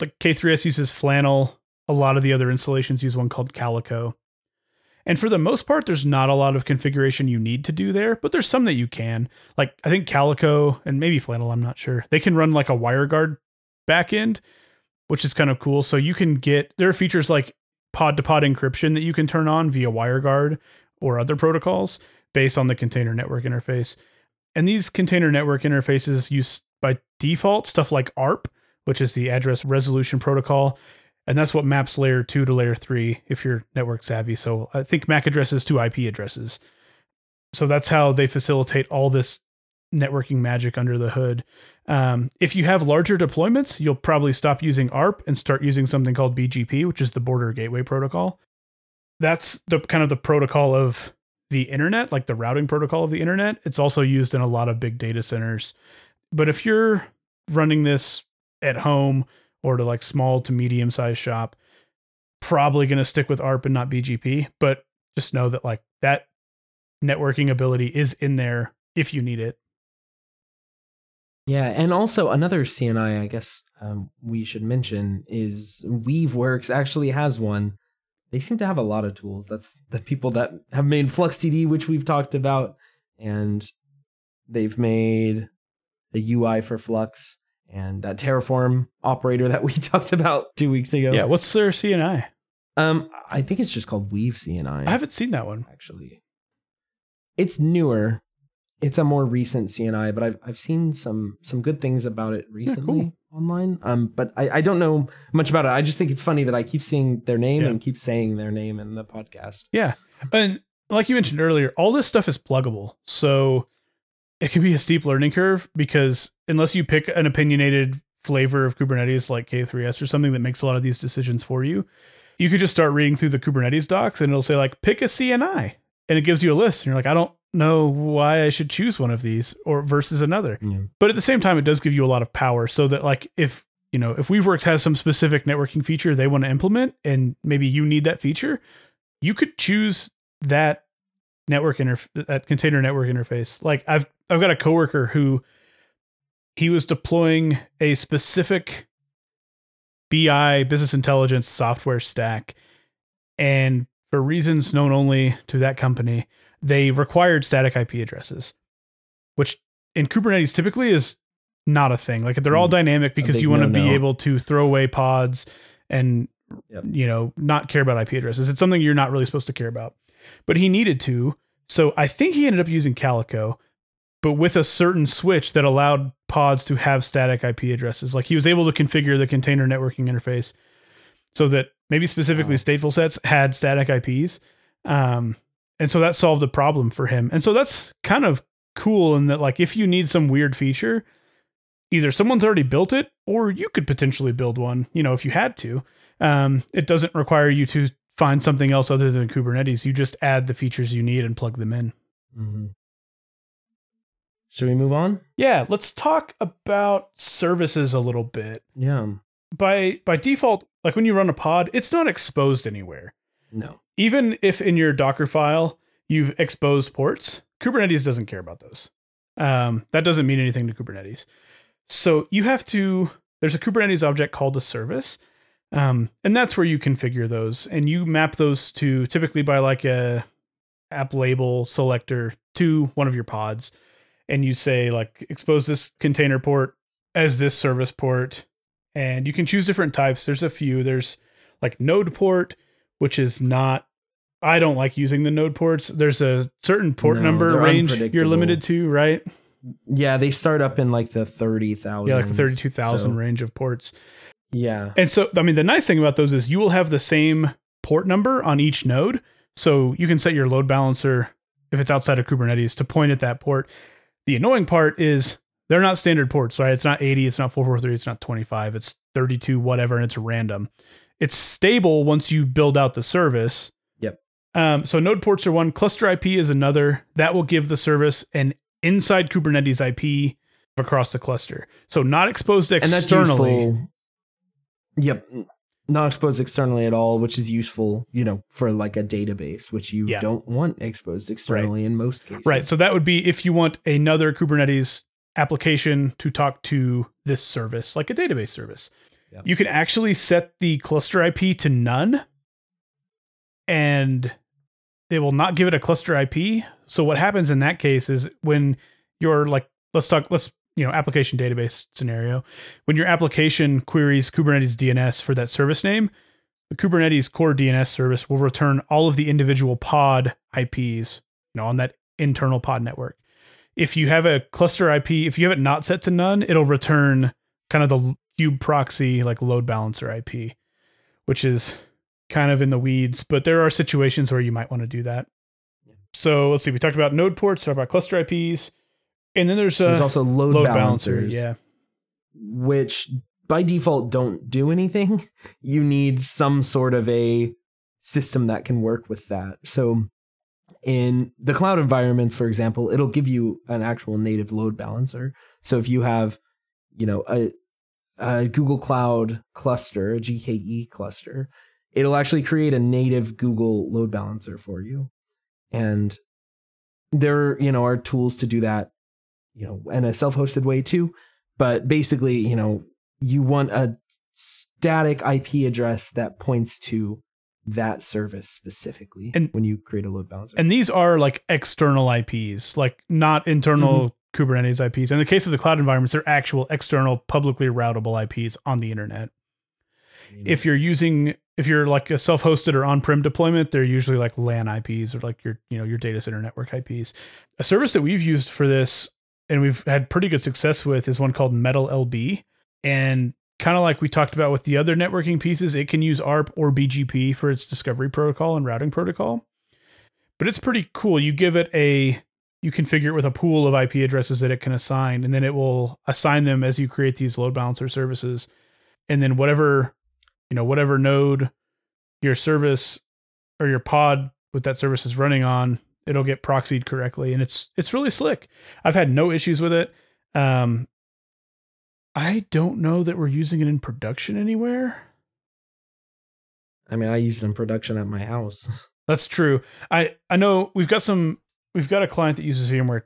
Like K3s uses Flannel. A lot of the other installations use one called Calico. And for the most part, there's not a lot of configuration you need to do there, but there's some that you can. Like I think Calico and maybe Flannel, I'm not sure, they can run like a WireGuard backend, which is kind of cool. So you can get, there are features like pod-to-pod encryption that you can turn on via WireGuard or other protocols based on the container network interface. And these container network interfaces use by default stuff like ARP, which is the address resolution protocol. And that's what maps layer 2 to layer 3 if you're network savvy. So I think MAC addresses to IP addresses. So that's how they facilitate all this networking magic under the hood. If you have larger deployments, you'll probably stop using ARP and start using something called BGP, which is the Border Gateway Protocol. That's the kind of the protocol of the internet, like the routing protocol of the internet. It's also used in a lot of big data centers. But if you're running this at home or to like small to medium sized shop, probably going to stick with ARP and not BGP, but just know that like that networking ability is in there if you need it. Yeah. And also another CNI, I guess we should mention is Weaveworks actually has one. They seem to have a lot of tools. That's the people that have made FluxCD, which we've talked about, and they've made the UI for Flux and that Terraform operator that we talked about 2 weeks ago. Yeah, what's their CNI? I think it's just called Weave CNI. I haven't seen that one. Actually, it's newer. It's a more recent CNI, but I've seen some good things about it recently online. But I don't know much about it. I just think it's funny that I keep seeing their name and keep saying their name in the podcast. Yeah. And like you mentioned earlier, all this stuff is pluggable. So it can be a steep learning curve because unless you pick an opinionated flavor of Kubernetes like K3s or something that makes a lot of these decisions for you, you could just start reading through the Kubernetes docs and it'll say like, pick a CNI, and it gives you a list. And you're like, I don't know why I should choose one of these or versus another. Yeah. But at the same time, it does give you a lot of power so that like, if Weaveworks has some specific networking feature they want to implement, and maybe you need that feature, you could choose that that container network interface. Like I've got a coworker who he was deploying a specific BI business intelligence software stack. And for reasons known only to that company, they required static IP addresses, which in Kubernetes typically is not a thing. Like they're all dynamic because you want to be able to throw away pods and, not care about IP addresses. It's something you're not really supposed to care about, but he needed to. So I think he ended up using Calico, but with a certain switch that allowed pods to have static IP addresses. Like he was able to configure the container networking interface so that maybe specifically stateful sets had static IPs. And so that solved a problem for him. And so that's kind of cool in that, like, if you need some weird feature, either someone's already built it or you could potentially build one, if you had to. It doesn't require you to find something else other than Kubernetes. You just add the features you need and plug them in. Mm-hmm. Should we move on? Yeah, let's talk about services a little bit. Yeah. By default, like when you run a pod, it's not exposed anywhere. No. Even if in your Docker file you've exposed ports, Kubernetes doesn't care about those. That doesn't mean anything to Kubernetes. So there's a Kubernetes object called a service. And that's where you configure those, and you map those to typically by like a app label selector to one of your pods. And you say like, expose this container port as this service port. And you can choose different types. There's a few, there's like node port, which is not, I don't like using the node ports. There's a certain port number range you're limited to, right? Yeah, they start up in like the 30,000. Yeah, like the 32,000 range of ports. Yeah. And so, I mean, the nice thing about those is you will have the same port number on each node. So you can set your load balancer, if it's outside of Kubernetes, to point at that port. The annoying part is They're not standard ports, right? It's not 80, it's not 443, it's not 25, it's 32, whatever, and it's random. It's stable once you build out the service. Yep. So node ports are one. Cluster IP is another. That will give the service an inside Kubernetes IP across the cluster. So not exposed externally. And that's useful. Yep. Not exposed externally at all, which is useful, you know, for like a database, which you don't want exposed externally in most cases. Right. So that would be if you want another Kubernetes application to talk to this service, like a database service. Yep. You can actually set the cluster IP to none and they will not give it a cluster IP. So what happens in that case is when you're like, let's application database scenario, when your application queries Kubernetes DNS for that service name, the Kubernetes core DNS service will return all of the individual pod IPs, on that internal pod network. If you have a cluster IP, if you have it not set to none, it'll return kind of the kubeproxy, like load balancer IP, which is kind of in the weeds, but there are situations where you might want to do that. So let's see, we talked about node ports, talked about cluster IPs, and then there's also load balancers, which by default don't do anything. You need some sort of a system that can work with that. So in the cloud environments, for example, it'll give you an actual native load balancer. So if you have, a Google Cloud cluster, a GKE cluster, it'll actually create a native Google load balancer for you. And there, are tools to do that, in a self-hosted way too. But basically, you want a static IP address that points to that service specifically, and when you create a load balancer. And these are like external IPs, like not internal Kubernetes IPs. In the case of the cloud environments, they're actual external publicly routable IPs on the internet. If you're like a self-hosted or on-prem deployment, they're usually like LAN IPs or like your data center network IPs. A service that we've used for this and we've had pretty good success with is one called MetalLB. And kind of like we talked about with the other networking pieces, it can use ARP or BGP for its discovery protocol and routing protocol. But it's pretty cool. You configure it with a pool of IP addresses that it can assign, and then it will assign them as you create these load balancer services. And then whatever node your service or your pod with that service is running on, it'll get proxied correctly. And it's really slick. I've had no issues with it. I don't know that we're using it in production anywhere. I mean, I used it in production at my house. That's true. I know we've got a client that uses VMware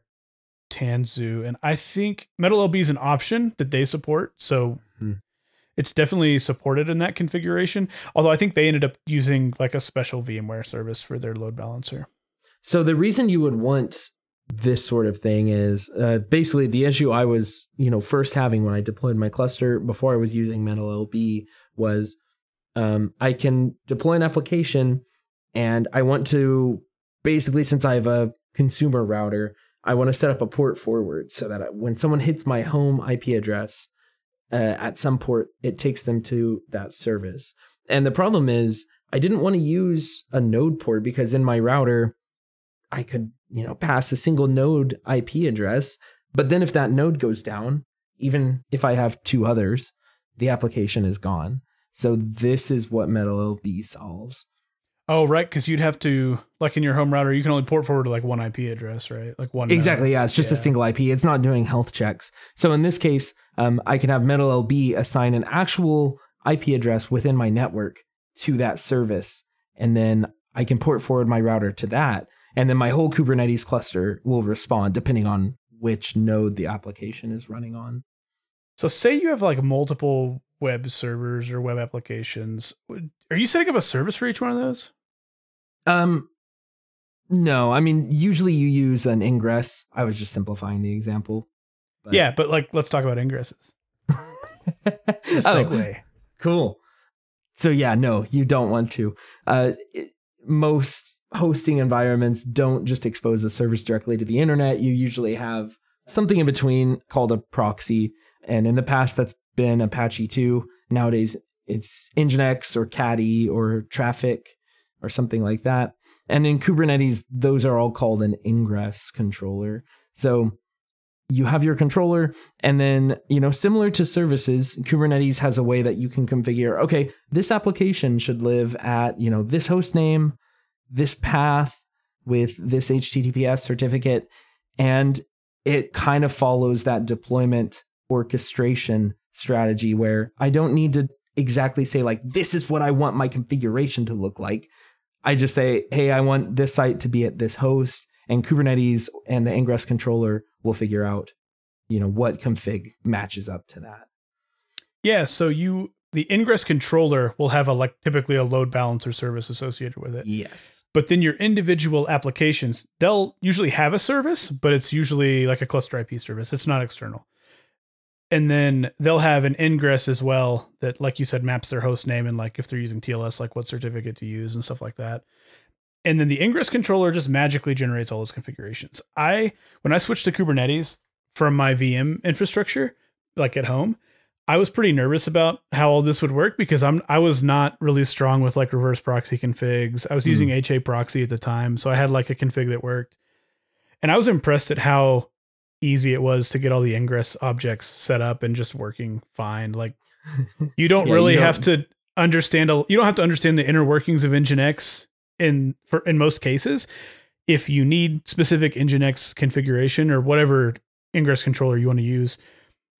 Tanzu, and I think MetalLB is an option that they support. So it's definitely supported in that configuration. Although I think they ended up using like a special VMware service for their load balancer. So the reason you would want this sort of thing is basically the issue I was, first having when I deployed my cluster before I was using MetalLB was I can deploy an application and I want to basically, since I have a consumer router, I want to set up a port forward so that when someone hits my home IP address at some port, it takes them to that service. And the problem is I didn't want to use a node port because in my router, I could, pass a single node IP address, but then if that node goes down, even if I have two others, the application is gone. So this is what MetalLB solves. Oh, right. Because you'd have to, like in your home router, you can only port forward to like one IP address, right? Like one. Exactly. Node. Yeah. It's just a single IP. It's not doing health checks. So in this case, I can have MetalLB assign an actual IP address within my network to that service. And then I can port forward my router to that. And then my whole Kubernetes cluster will respond depending on which node the application is running on. So say you have like multiple web servers or web applications. Are you setting up a service for each one of those? No, I mean, usually you use an ingress. I was just simplifying the example. But yeah, but like, let's talk about ingresses. Segue. Cool. So yeah, no, you don't want to. Most hosting environments don't just expose the service directly to the internet. You usually have something in between called a proxy. And in the past, that's been Apache 2. Nowadays, it's Nginx or Caddy or Traefik or something like that. And in Kubernetes, those are all called an ingress controller. So you have your controller, and then, you know, similar to services, Kubernetes has a way that you can configure, okay, this application should live at, you know, this host name, this path with this HTTPS certificate. And it kind of follows that deployment orchestration strategy where I don't need to exactly say like, this is what I want my configuration to look like. I just say, hey, I want this site to be at this host, and Kubernetes and the Ingress controller will figure out, you know, what config matches up to that. Yeah. So the Ingress controller will have typically a load balancer service associated with it. Yes. But then your individual applications, they'll usually have a service, but it's usually like a cluster IP service. It's not external. And then they'll have an Ingress as well that, like you said, maps their host name and like if they're using TLS, like what certificate to use and stuff like that. And then the Ingress controller just magically generates all those configurations. When I switched to Kubernetes from my VM infrastructure, like at home, I was pretty nervous about how all this would work because I was not really strong with like reverse proxy configs. I was using HAProxy at the time. So I had like a config that worked, and I was impressed at how easy it was to get all the Ingress objects set up and just working fine. Like you don't you don't have to understand the inner workings of Nginx in most cases. If you need specific Nginx configuration or whatever Ingress controller you want to use,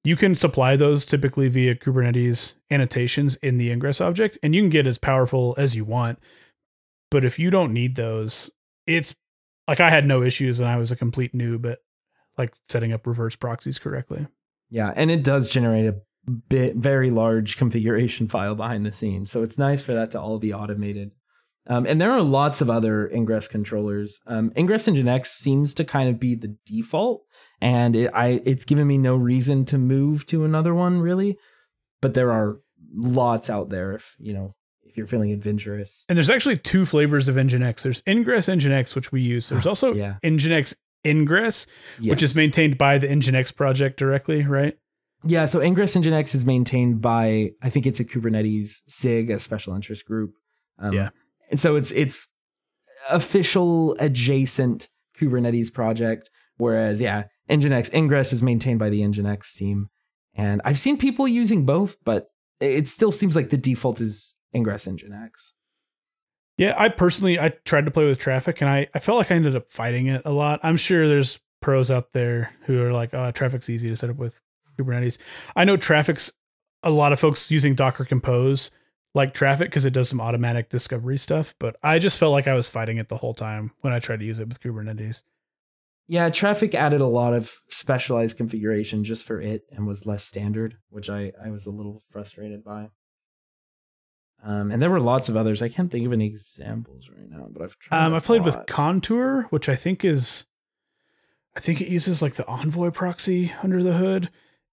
you can supply those typically via Kubernetes annotations in the Ingress object, and you can get as powerful as you want. But if you don't need those, it's like I had no issues and I was a complete noob at like setting up reverse proxies correctly. Yeah, and it does generate a very large configuration file behind the scenes. So it's nice for that to all be automated. And there are lots of other Ingress controllers. Ingress Nginx seems to kind of be the default, and it's given me no reason to move to another one really. But there are lots out there if you're feeling adventurous. And there's actually two flavors of Nginx. There's Ingress Nginx, which we use. There's also Nginx Ingress, which is maintained by the Nginx project directly, right? Yeah. So Ingress Nginx is maintained by, I think it's a Kubernetes SIG, a special interest group. And so it's official adjacent Kubernetes project, whereas Nginx Ingress is maintained by the Nginx team, and I've seen people using both, but it still seems like the default is Ingress Nginx. Yeah, I tried to play with Traefik, and I felt like I ended up fighting it a lot. I'm sure there's pros out there who are like, oh, Trafik's easy to set up with Kubernetes. I know Trafik's a lot of folks using Docker Compose. Like Traefik, because it does some automatic discovery stuff, but I just felt like I was fighting it the whole time when I tried to use it with Kubernetes. Yeah, Traefik added a lot of specialized configuration just for it and was less standard, which I was a little frustrated by. And there were lots of others. I can't think of any examples right now, but I've tried. I played with Contour, which I think it uses like the Envoy proxy under the hood.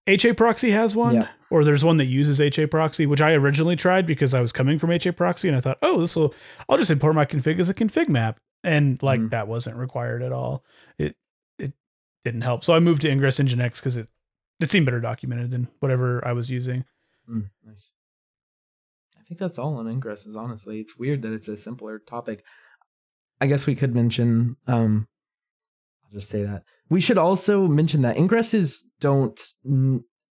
HAProxy has one, or there's one that uses HAProxy, which I originally tried because I was coming from HAProxy and I thought, oh, I'll just import my config as a config map. And like that wasn't required at all. It didn't help. So I moved to Ingress Nginx because it seemed better documented than whatever I was using. Nice. I think that's all on Ingress, is honestly. It's weird that it's a simpler topic. I guess we could mention, I'll just say that. We should also mention that Ingresses don't,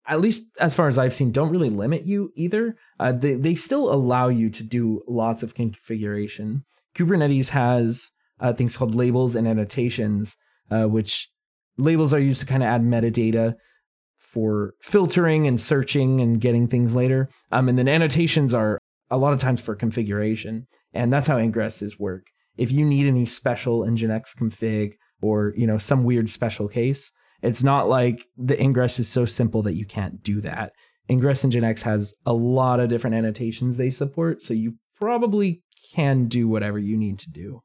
at least as far as I've seen, don't really limit you either. They still allow you to do lots of configuration. Kubernetes has things called labels and annotations, which labels are used to kind of add metadata for filtering and searching and getting things later. And then annotations are a lot of times for configuration. And that's how Ingresses work. If you need any special Nginx config, or, you know, some weird special case, it's not like the Ingress is so simple that you can't do that. Ingress Nginx has a lot of different annotations they support, so you probably can do whatever you need to do.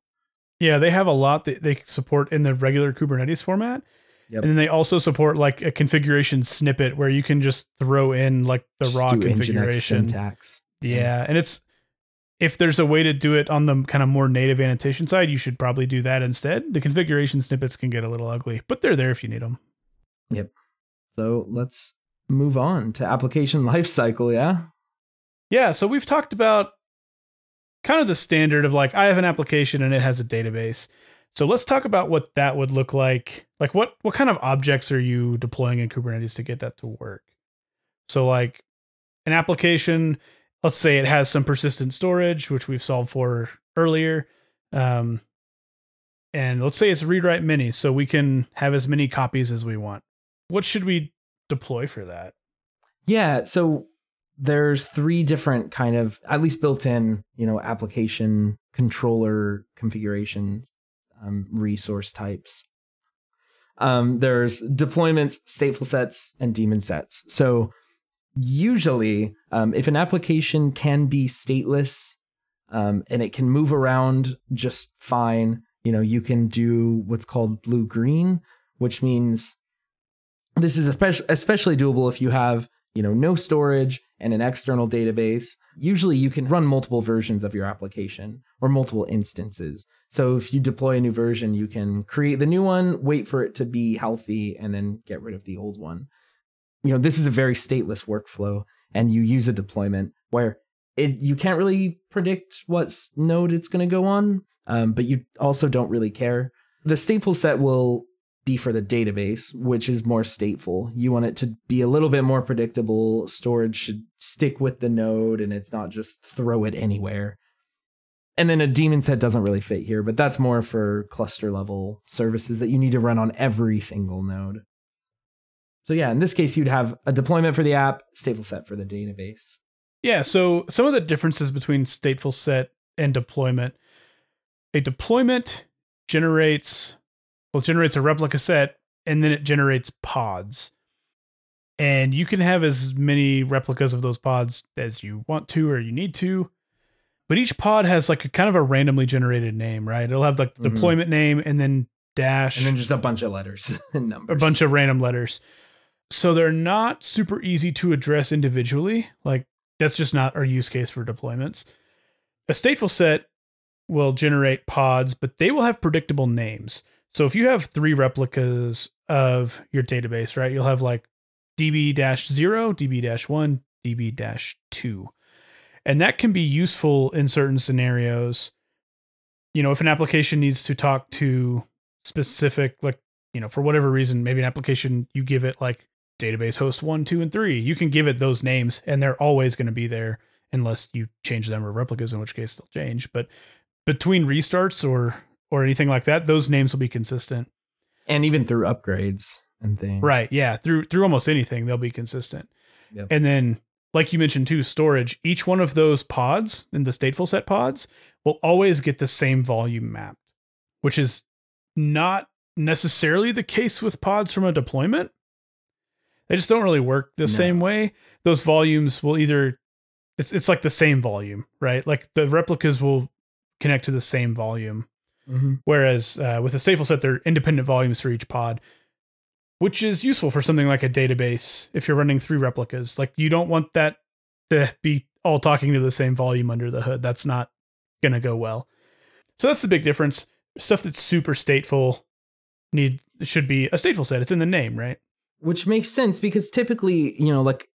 Yeah, they have a lot that they support in the regular Kubernetes format. Yep. And then they also support like a configuration snippet where you can just throw in like the raw configuration syntax. Yeah. And if there's a way to do it on the kind of more native annotation side, you should probably do that instead. The configuration snippets can get a little ugly, but they're there if you need them. Yep. So let's move on to application lifecycle. Yeah. Yeah. So we've talked about kind of the standard of like, I have an application and it has a database. So let's talk about what that would look like. Like what kind of objects are you deploying in Kubernetes to get that to work? So like an application, let's say it has some persistent storage, which we've solved for earlier. And let's say it's read-write many, so we can have as many copies as we want. What should we deploy for that? Yeah, so there's three different kind of, at least built-in, you know, application controller configurations, resource types. There's deployments, stateful sets, and daemon sets. So usually, if an application can be stateless and it can move around just fine, you know, you can do what's called blue-green, which means this is especially doable if you have, you know, no storage and an external database. Usually you can run multiple versions of your application or multiple instances. So if you deploy a new version, you can create the new one, wait for it to be healthy, and then get rid of the old one. You know, this is a very stateless workflow, and you use a deployment where you can't really predict what node it's going to go on. But you also don't really care. The stateful set will be for the database, which is more stateful. You want it to be a little bit more predictable. Storage should stick with the node, and it's not just throw it anywhere. And then a daemon set doesn't really fit here, but that's more for cluster level services that you need to run on every single node. So yeah, in this case, you'd have a deployment for the app, stateful set for the database. Yeah, so some of the differences between stateful set and deployment. A deployment generates a replica set, and then it generates pods. And you can have as many replicas of those pods as you want to or you need to. But each pod has like a kind of a randomly generated name, right? It'll have like the deployment name and then dash. And then just a bunch of letters and numbers. A bunch of random letters. So they're not super easy to address individually. Like that's just not our use case for deployments. A stateful set will generate pods, but they will have predictable names. So if you have three replicas of your database, right, you'll have like db-0, db-1, db-2. And that can be useful in certain scenarios. You know, if an application needs to talk to specific, like, you know, for whatever reason, maybe an application, you give it like database host 1, 2, and 3. You can give it those names, and they're always going to be there unless you change them or replicas, in which case they'll change. But between restarts or anything like that, those names will be consistent. And even through upgrades and things. Right, yeah. Through almost anything, they'll be consistent. Yep. And then, like you mentioned too, storage, each one of those pods in the stateful set pods will always get the same volume mapped, which is not necessarily the case with pods from a deployment. They just don't really work the same way. Those volumes will either... It's like the same volume, right? Like the replicas will connect to the same volume. Mm-hmm. Whereas with a stateful set, they're independent volumes for each pod, which is useful for something like a database. If you're running three replicas, like you don't want that to be all talking to the same volume under the hood. That's not going to go well. So that's the big difference. Stuff that's super stateful should be a stateful set. It's in the name, right? Which makes sense because typically, you know, like,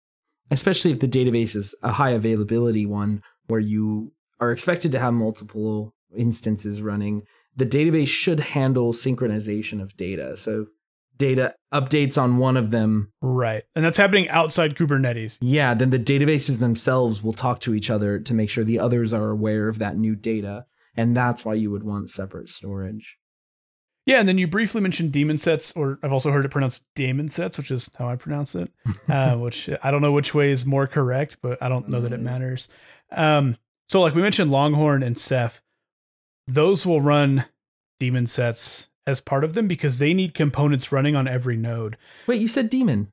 especially if the database is a high availability one where you are expected to have multiple instances running, the database should handle synchronization of data. So data updates on one of them. Right. And that's happening outside Kubernetes. Yeah. Then the databases themselves will talk to each other to make sure the others are aware of that new data. And that's why you would want separate storage. Yeah, and then you briefly mentioned daemon sets, or I've also heard it pronounced daemon sets, which is how I pronounce it, which I don't know which way is more correct, but I don't know that it matters. So like we mentioned Longhorn and Ceph, those will run daemon sets as part of them because they need components running on every node. Wait, you said daemon.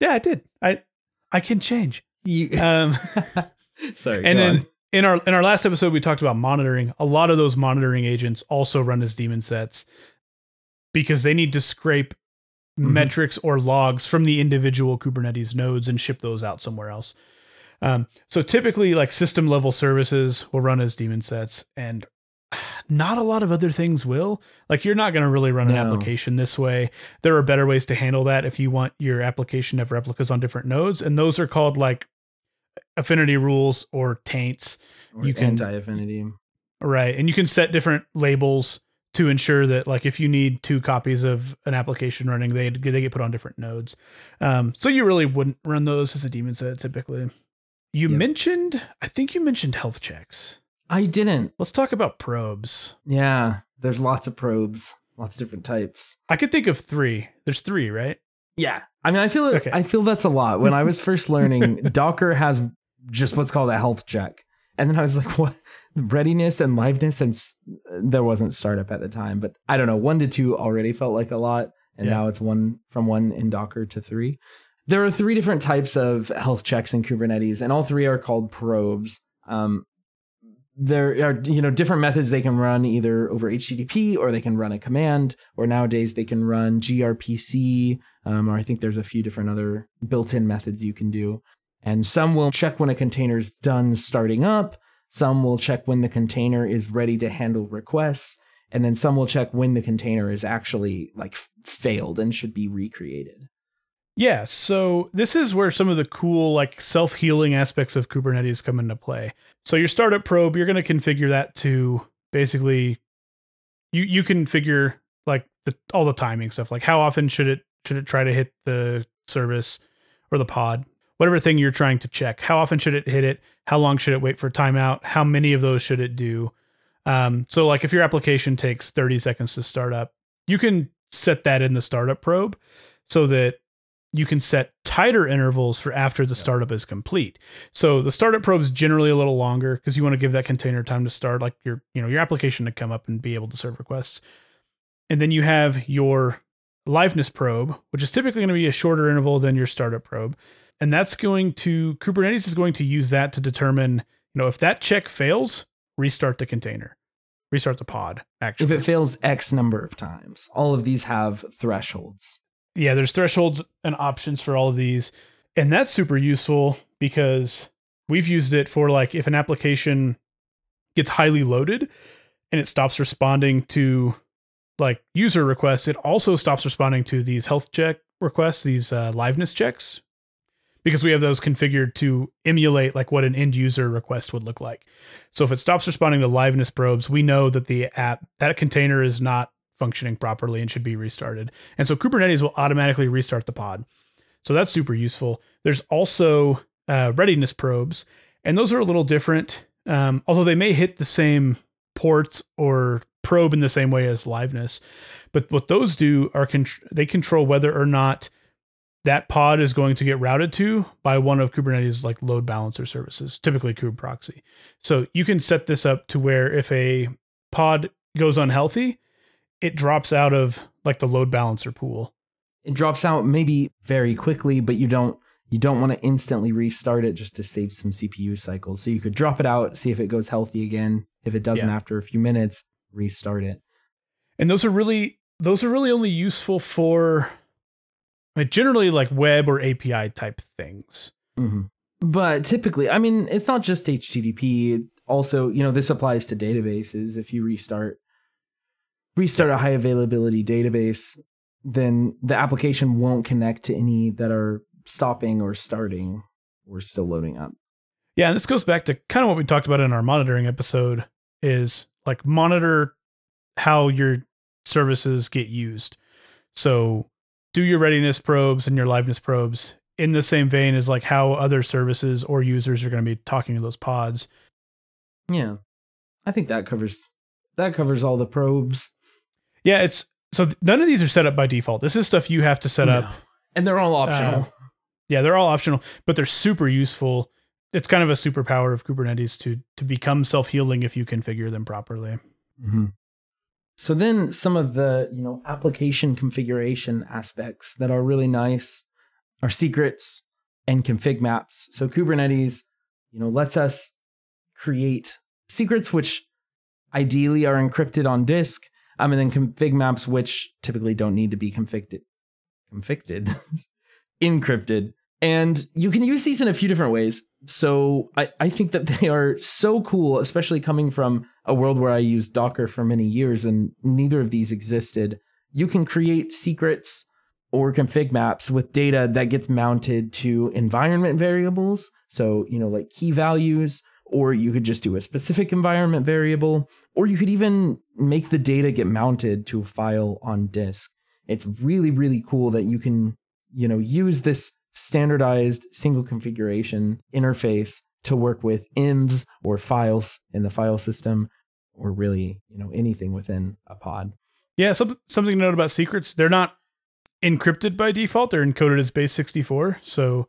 Yeah, I did. I can change. Sorry. And then in our last episode, we talked about monitoring. A lot of those monitoring agents also run as daemon sets because they need to scrape metrics or logs from the individual Kubernetes nodes and ship those out somewhere else. So typically, like system level services will run as daemon sets, and not a lot of other things will. Like you're not going to really run an application this way. There are better ways to handle that if you want your application to have replicas on different nodes, and those are called like affinity rules or taints, or you can anti-affinity, right? And you can set different labels to ensure that, like, if you need two copies of an application running, they get put on different nodes. So you really wouldn't run those as a daemon set typically. I think you mentioned health checks. I didn't. Let's talk about probes. Yeah, there's lots of probes, lots of different types. I could think of three. There's three, right? Yeah. I mean, I feel that's a lot. When I was first learning, Docker has just what's called a health check. And then I was like, what? Readiness and liveness. And there wasn't startup at the time, but I don't know. 1 to 2 already felt like a lot. And now it's one in Docker to 3. There are 3 different types of health checks in Kubernetes, and all 3 are called probes. There are, different methods they can run either over HTTP, or they can run a command, or nowadays they can run gRPC, or I think there's a few different other built-in methods you can do. And some will check when a container's done starting up. Some will check when the container is ready to handle requests. And then some will check when the container is actually failed and should be recreated. Yeah. So this is where some of the cool, self-healing aspects of Kubernetes come into play. So your startup probe, you're going to configure that to basically you configure all the timing stuff, like how often should it try to hit the service or the pod, whatever thing you're trying to check. How often should it hit it? How long should it wait for timeout? How many of those should it do? So if your application takes 30 seconds to start up, you can set that in the startup probe so that you can set tighter intervals for after the startup is complete. So the startup probe is generally a little longer because you want to give that container time to start, your application to come up and be able to serve requests. And then you have your liveness probe, which is typically going to be a shorter interval than your startup probe. And that's Kubernetes is going to use that to determine, if that check fails, restart the container, restart the pod. Actually, if it fails X number of times, all of these have thresholds. Yeah, there's thresholds and options for all of these. And that's super useful because we've used it for if an application gets highly loaded and it stops responding to user requests, it also stops responding to these health check requests, these liveness checks. Because we have those configured to emulate what an end user request would look like. So if it stops responding to liveness probes, we know that that container is not functioning properly and should be restarted. And so Kubernetes will automatically restart the pod. So that's super useful. There's also readiness probes, and those are a little different. Although they may hit the same ports or probe in the same way as liveness. But what those do are they control whether or not that pod is going to get routed to by one of Kubernetes load balancer services, typically kubeproxy. So you can set this up to where if a pod goes unhealthy, it drops out of the load balancer pool. It drops out maybe very quickly, but you don't want to instantly restart it just to save some CPU cycles. So you could drop it out, see if it goes healthy again. If it doesn't after a few minutes, restart it. And those are really only useful for generally web or API type things. Mm-hmm. But typically, it's not just HTTP. Also, this applies to databases. If you restart a high availability database, then the application won't connect to any that are stopping or starting or still loading up. Yeah, and this goes back to kind of what we talked about in our monitoring episode is monitor how your services get used. So do your readiness probes and your liveness probes in the same vein as how other services or users are going to be talking to those pods. Yeah, I think that covers all the probes. Yeah, none of these are set up by default. This is stuff you have to set up. And they're all optional. They're all optional, but they're super useful. It's kind of a superpower of Kubernetes to become self-healing if you configure them properly. Mm-hmm. So then some of the, application configuration aspects that are really nice are secrets and config maps. So Kubernetes, lets us create secrets, which ideally are encrypted on disk, and then config maps, which typically don't need to be encrypted. And you can use these in a few different ways. So I think that they are so cool, especially coming from a world where I used Docker for many years and neither of these existed. You can create secrets or config maps with data that gets mounted to environment variables. So, key values or you could just do a specific environment variable, or you could even make the data get mounted to a file on disk. It's really, really cool that you can, you know, use this standardized single configuration interface to work with IMVs or files in the file system, or really, you know, anything within a pod. Yeah, something to note about secrets, they're not encrypted by default, they're encoded as base 64. So,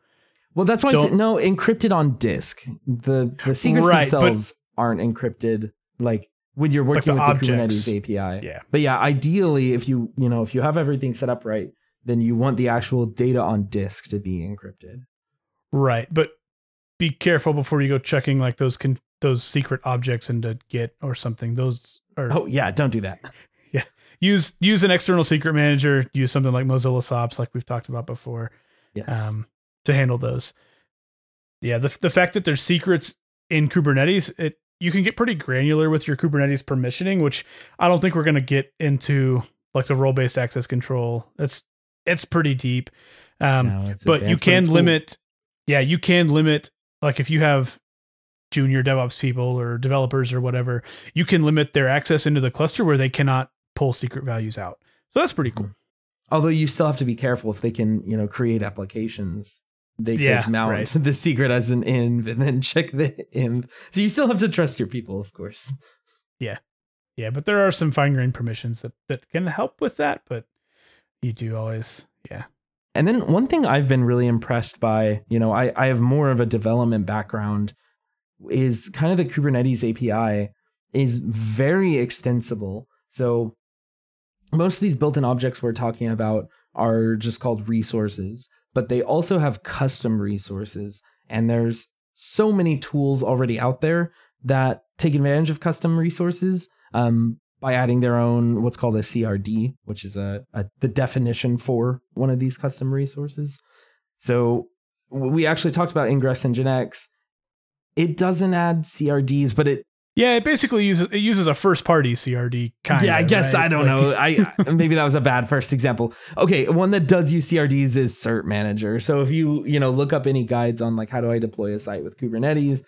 well, that's why I said no, encrypted on disk. The secrets themselves aren't encrypted, like when you're working with the Kubernetes API. Yeah. But yeah, ideally if you have everything set up right, then you want the actual data on disk to be encrypted. Right. But be careful before you go checking like those secret objects into Git or something. Those are don't do that. Yeah. Use an external secret manager, use something like Mozilla SOPs like we've talked about before. Yes. To handle those. Yeah, the fact that there's secrets in Kubernetes, you can get pretty granular with your Kubernetes permissioning, which I don't think we're going to get into, like the role-based access control. It's pretty deep. But you can limit. Yeah, you can limit, like if you have junior DevOps people or developers or whatever, you can limit their access into the cluster where they cannot pull secret values out. So that's pretty cool. Although you still have to be careful if they can, you know, create applications. They could mount the secret as an INV and then check the INV. So you still have to trust your people, of course. Yeah. Yeah, but there are some fine-grained permissions that can help with that, but you do always, yeah. And then one thing I've been really impressed by, you know, I have more of a development background, is kind of the Kubernetes API is very extensible. So most of these built-in objects we're talking about are just called resources, but they also have custom resources, and there's so many tools already out there that take advantage of custom resources by adding their own what's called a CRD, which is the definition for one of these custom resources. So we actually talked about Ingress Nginx. It doesn't add CRDs, but it basically uses a first-party CRD kind of. Yeah, I guess, right? I don't know. Maybe that was a bad first example. Okay, one that does use CRDs is Cert Manager. So if you look up any guides on like how do I deploy a site with Kubernetes,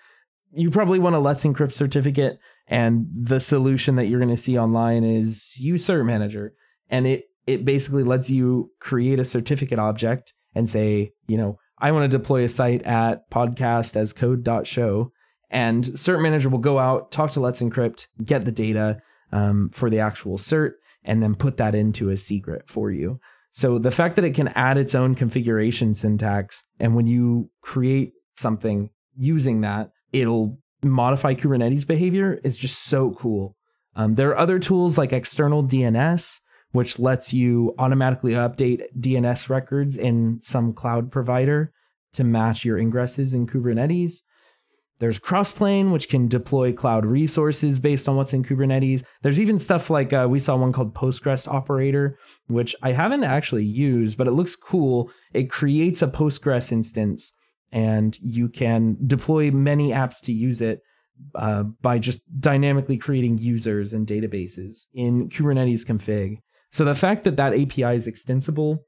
you probably want a Let's Encrypt certificate, and the solution that you're going to see online is use Cert Manager, and it basically lets you create a certificate object and say, you know, I want to deploy a site at podcastascode.show. And Cert Manager will go out, talk to Let's Encrypt, get the data for the actual cert, and then put that into a secret for you. So the fact that it can add its own configuration syntax, and when you create something using that, it'll modify Kubernetes behavior is just so cool. There are other tools like external DNS, which lets you automatically update DNS records in some cloud provider to match your ingresses in Kubernetes. There's Crossplane, which can deploy cloud resources based on what's in Kubernetes. There's even stuff like we saw one called Postgres Operator, which I haven't actually used, but it looks cool. It creates a Postgres instance, and you can deploy many apps to use it by just dynamically creating users and databases in Kubernetes config. So the fact that that API is extensible,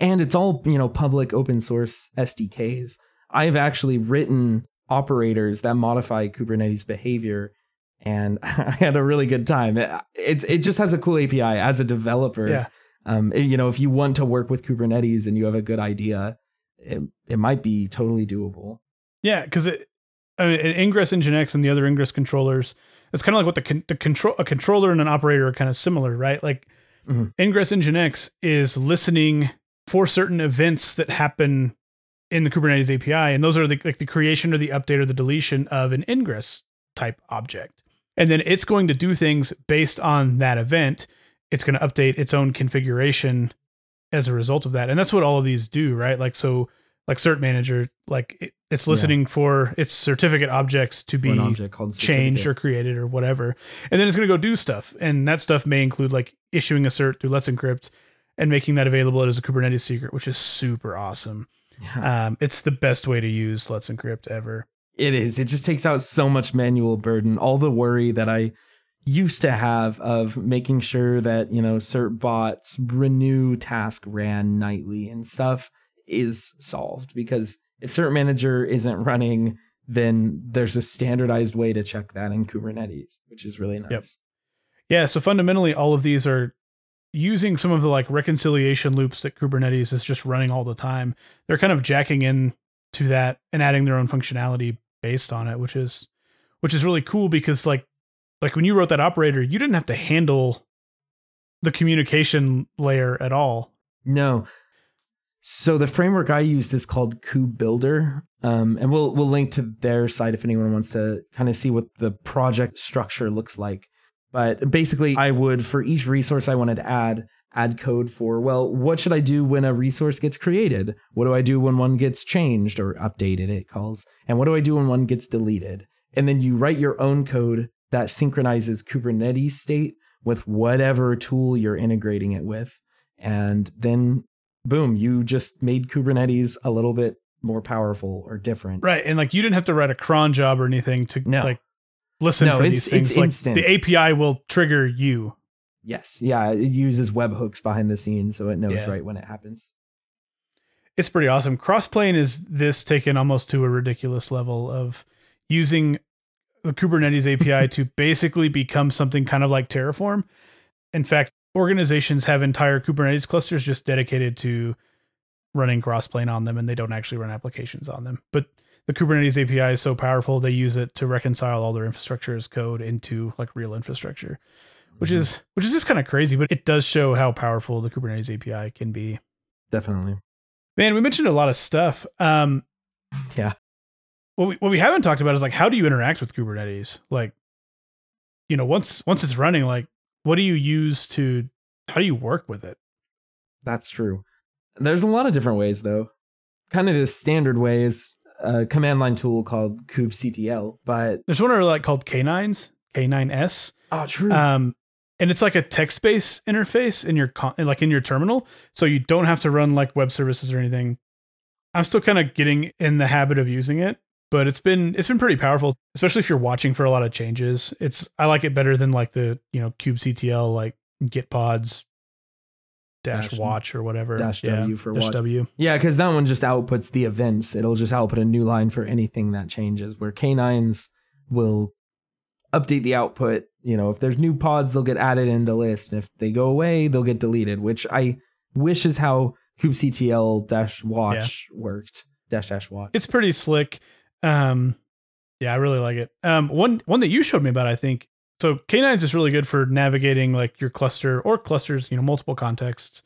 and it's all, you know, public open source SDKs, I've actually written operators that modify Kubernetes behavior, and I had a really good time. It just has a cool API as a developer. Yeah. You know, if you want to work with Kubernetes and you have a good idea, it might be totally doable. Yeah, because Ingress Nginx and the other Ingress controllers, it's kind of like what the controller and an operator are kind of similar, right? Like Ingress Nginx is listening for certain events that happen in the Kubernetes API, and those are the creation or the update or the deletion of an ingress type object. And then it's going to do things based on that event. It's going to update its own configuration as a result of that. And that's what all of these do, right? Like, so like Cert Manager, like it's listening for its certificate objects to be changed or created or whatever. And then it's going to go do stuff. And that stuff may include like issuing a cert through Let's Encrypt and making that available as a Kubernetes secret, which is super awesome. Yeah. It's the best way to use Let's Encrypt ever. It is. It just takes out so much manual burden. All the worry that I used to have of making sure that, you know, cert bots renew task ran nightly and stuff is solved, because if Cert Manager isn't running, then there's a standardized way to check that in Kubernetes, which is really nice. Yep. Yeah. So fundamentally, all of these are using some of the like reconciliation loops that Kubernetes is just running all the time. They're kind of jacking in to that and adding their own functionality based on it, which is really cool, because like when you wrote that operator, you didn't have to handle the communication layer at all. No. So the framework I used is called KubeBuilder, and we'll link to their site if anyone wants to kind of see what the project structure looks like. But basically, I would, for each resource I wanted to add code for, well, what should I do when a resource gets created? What do I do when one gets changed or updated, it calls? And what do I do when one gets deleted? And then you write your own code that synchronizes Kubernetes state with whatever tool you're integrating it with. And then boom, you just made Kubernetes a little bit more powerful or different. Right. And like, you didn't have to write a cron job or anything to these things. It's like instant. The API will trigger you. Yes. Yeah. It uses webhooks behind the scenes, so it knows right when it happens. It's pretty awesome. Crossplane is this taken almost to a ridiculous level of using the Kubernetes API to basically become something kind of like Terraform. In fact, organizations have entire Kubernetes clusters just dedicated to running Crossplane on them, and they don't actually run applications on them. But the Kubernetes API is so powerful, they use it to reconcile all their infrastructure as code into like real infrastructure, which is just kind of crazy, but it does show how powerful the Kubernetes API can be. Definitely. Man, we mentioned a lot of stuff. Yeah. What we haven't talked about is like, how do you interact with Kubernetes? Like, you know, once it's running, like, what do you use to, how do you work with it? That's true. There's a lot of different ways, though. Kind of the standard way is a command line tool called kubectl, but there's one I really like called K9s. Oh, true. And it's like a text-based interface in your terminal. So you don't have to run like web services or anything. I'm still kind of getting in the habit of using it, but it's been pretty powerful, especially if you're watching for a lot of changes. I like it better than like the, you know, kubectl, like git pods -watch or whatever. -w for watch. -w. Yeah, because that one just outputs the events. It'll just output a new line for anything that changes, where K9s will update the output. You know, if there's new pods, they'll get added in the list. And if they go away, they'll get deleted, which I wish is how kubectl -watch worked. -watch. It's pretty slick. Yeah, I really like it. One that you showed me about, I think. So K9s is really good for navigating like your cluster or clusters, you know, multiple contexts.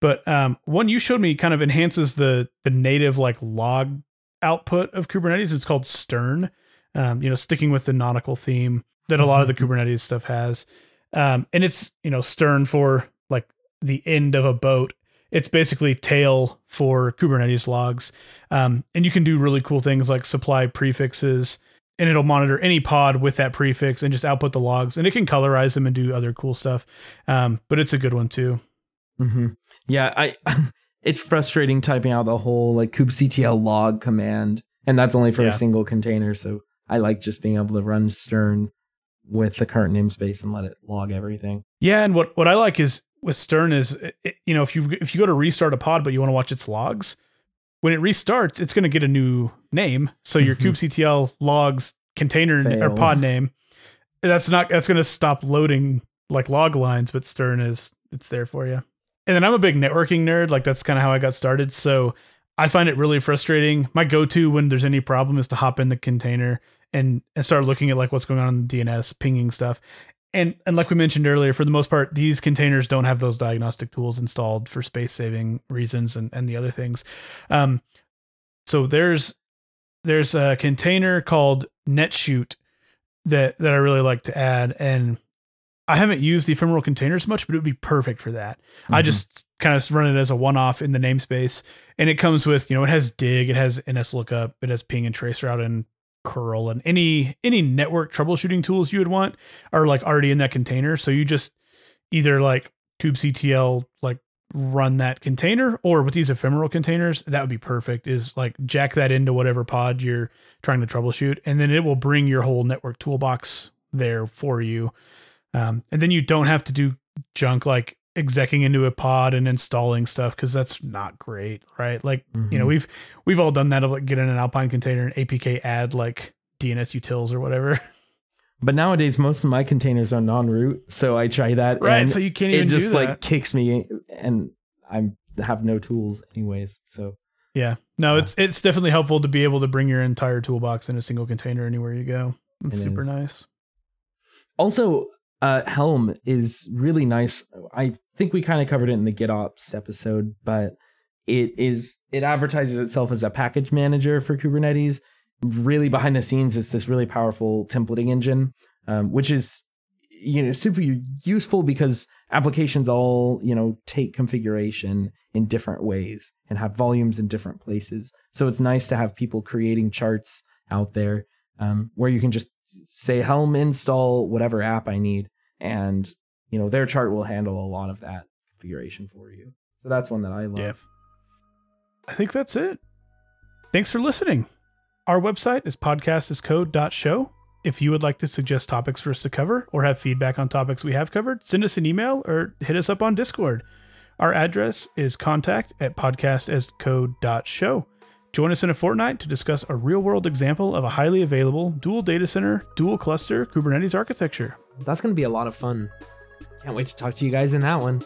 But one you showed me kind of enhances the native like log output of Kubernetes. It's called Stern. You know, sticking with the nautical theme that a lot of the Kubernetes stuff has. And it's, you know, Stern for like the end of a boat. It's basically tail for Kubernetes logs. And you can do really cool things like supply prefixes, and it'll monitor any pod with that prefix and just output the logs, and it can colorize them and do other cool stuff. But it's a good one too. Mm-hmm. Yeah. It's frustrating typing out the whole like kubectl log command, and that's only for a single container. So I like just being able to run Stern with the current namespace and let it log everything. Yeah. And what I like is, with Stern is, you know, if you go to restart a pod, but you want to watch its logs, when it restarts, it's going to get a new name. So your kubectl logs container or pod name, that's going to stop loading like log lines, but Stern it's there for you. And then I'm a big networking nerd. Like, that's kind of how I got started. So I find it really frustrating. My go-to when there's any problem is to hop in the container and start looking at like what's going on in the DNS, pinging stuff. And like we mentioned earlier, for the most part, these containers don't have those diagnostic tools installed for space saving reasons and the other things. So there's a container called Netshoot that I really like to add. And I haven't used the ephemeral containers much, but it would be perfect for that. Mm-hmm. I just kind of run it as a one-off in the namespace. And it comes with, you know, it has dig, it has NSLookup, it has ping and traceroute and curl, and any network troubleshooting tools you would want are like already in that container. So you just either like kubectl like run that container, or with these ephemeral containers, that would be perfect, is like jack that into whatever pod you're trying to troubleshoot, and then it will bring your whole network toolbox there for you. And then you don't have to do junk like execing into a pod and installing stuff, because that's not great, right? Like, you know, we've all done that of like getting an Alpine container and APK add like DNS utils or whatever. But nowadays, most of my containers are non-root, so I try that. Right, and so you can't even do that. It just like kicks me, and I have no tools anyways. So yeah, no, it's definitely helpful to be able to bring your entire toolbox in a single container anywhere you go. It's super nice. Also, Helm is really nice. I think we kind of covered it in the GitOps episode, but it advertises itself as a package manager for Kubernetes. Really behind the scenes, it's this really powerful templating engine, which is, you know, super useful because applications all, you know, take configuration in different ways and have volumes in different places. So it's nice to have people creating charts out there where you can just say Helm install whatever app I need, and you know their chart will handle a lot of that configuration for you. So that's one that I love. Yeah. I think that's it. Thanks for listening. Our website is podcastascode.show. If you would like to suggest topics for us to cover or have feedback on topics we have covered, send us an email or hit us up on Discord. Our address is contact@podcastascode.show. Join us in a fortnight to discuss a real-world example of a highly available dual data center, dual cluster Kubernetes architecture. That's going to be a lot of fun. Can't wait to talk to you guys in that one.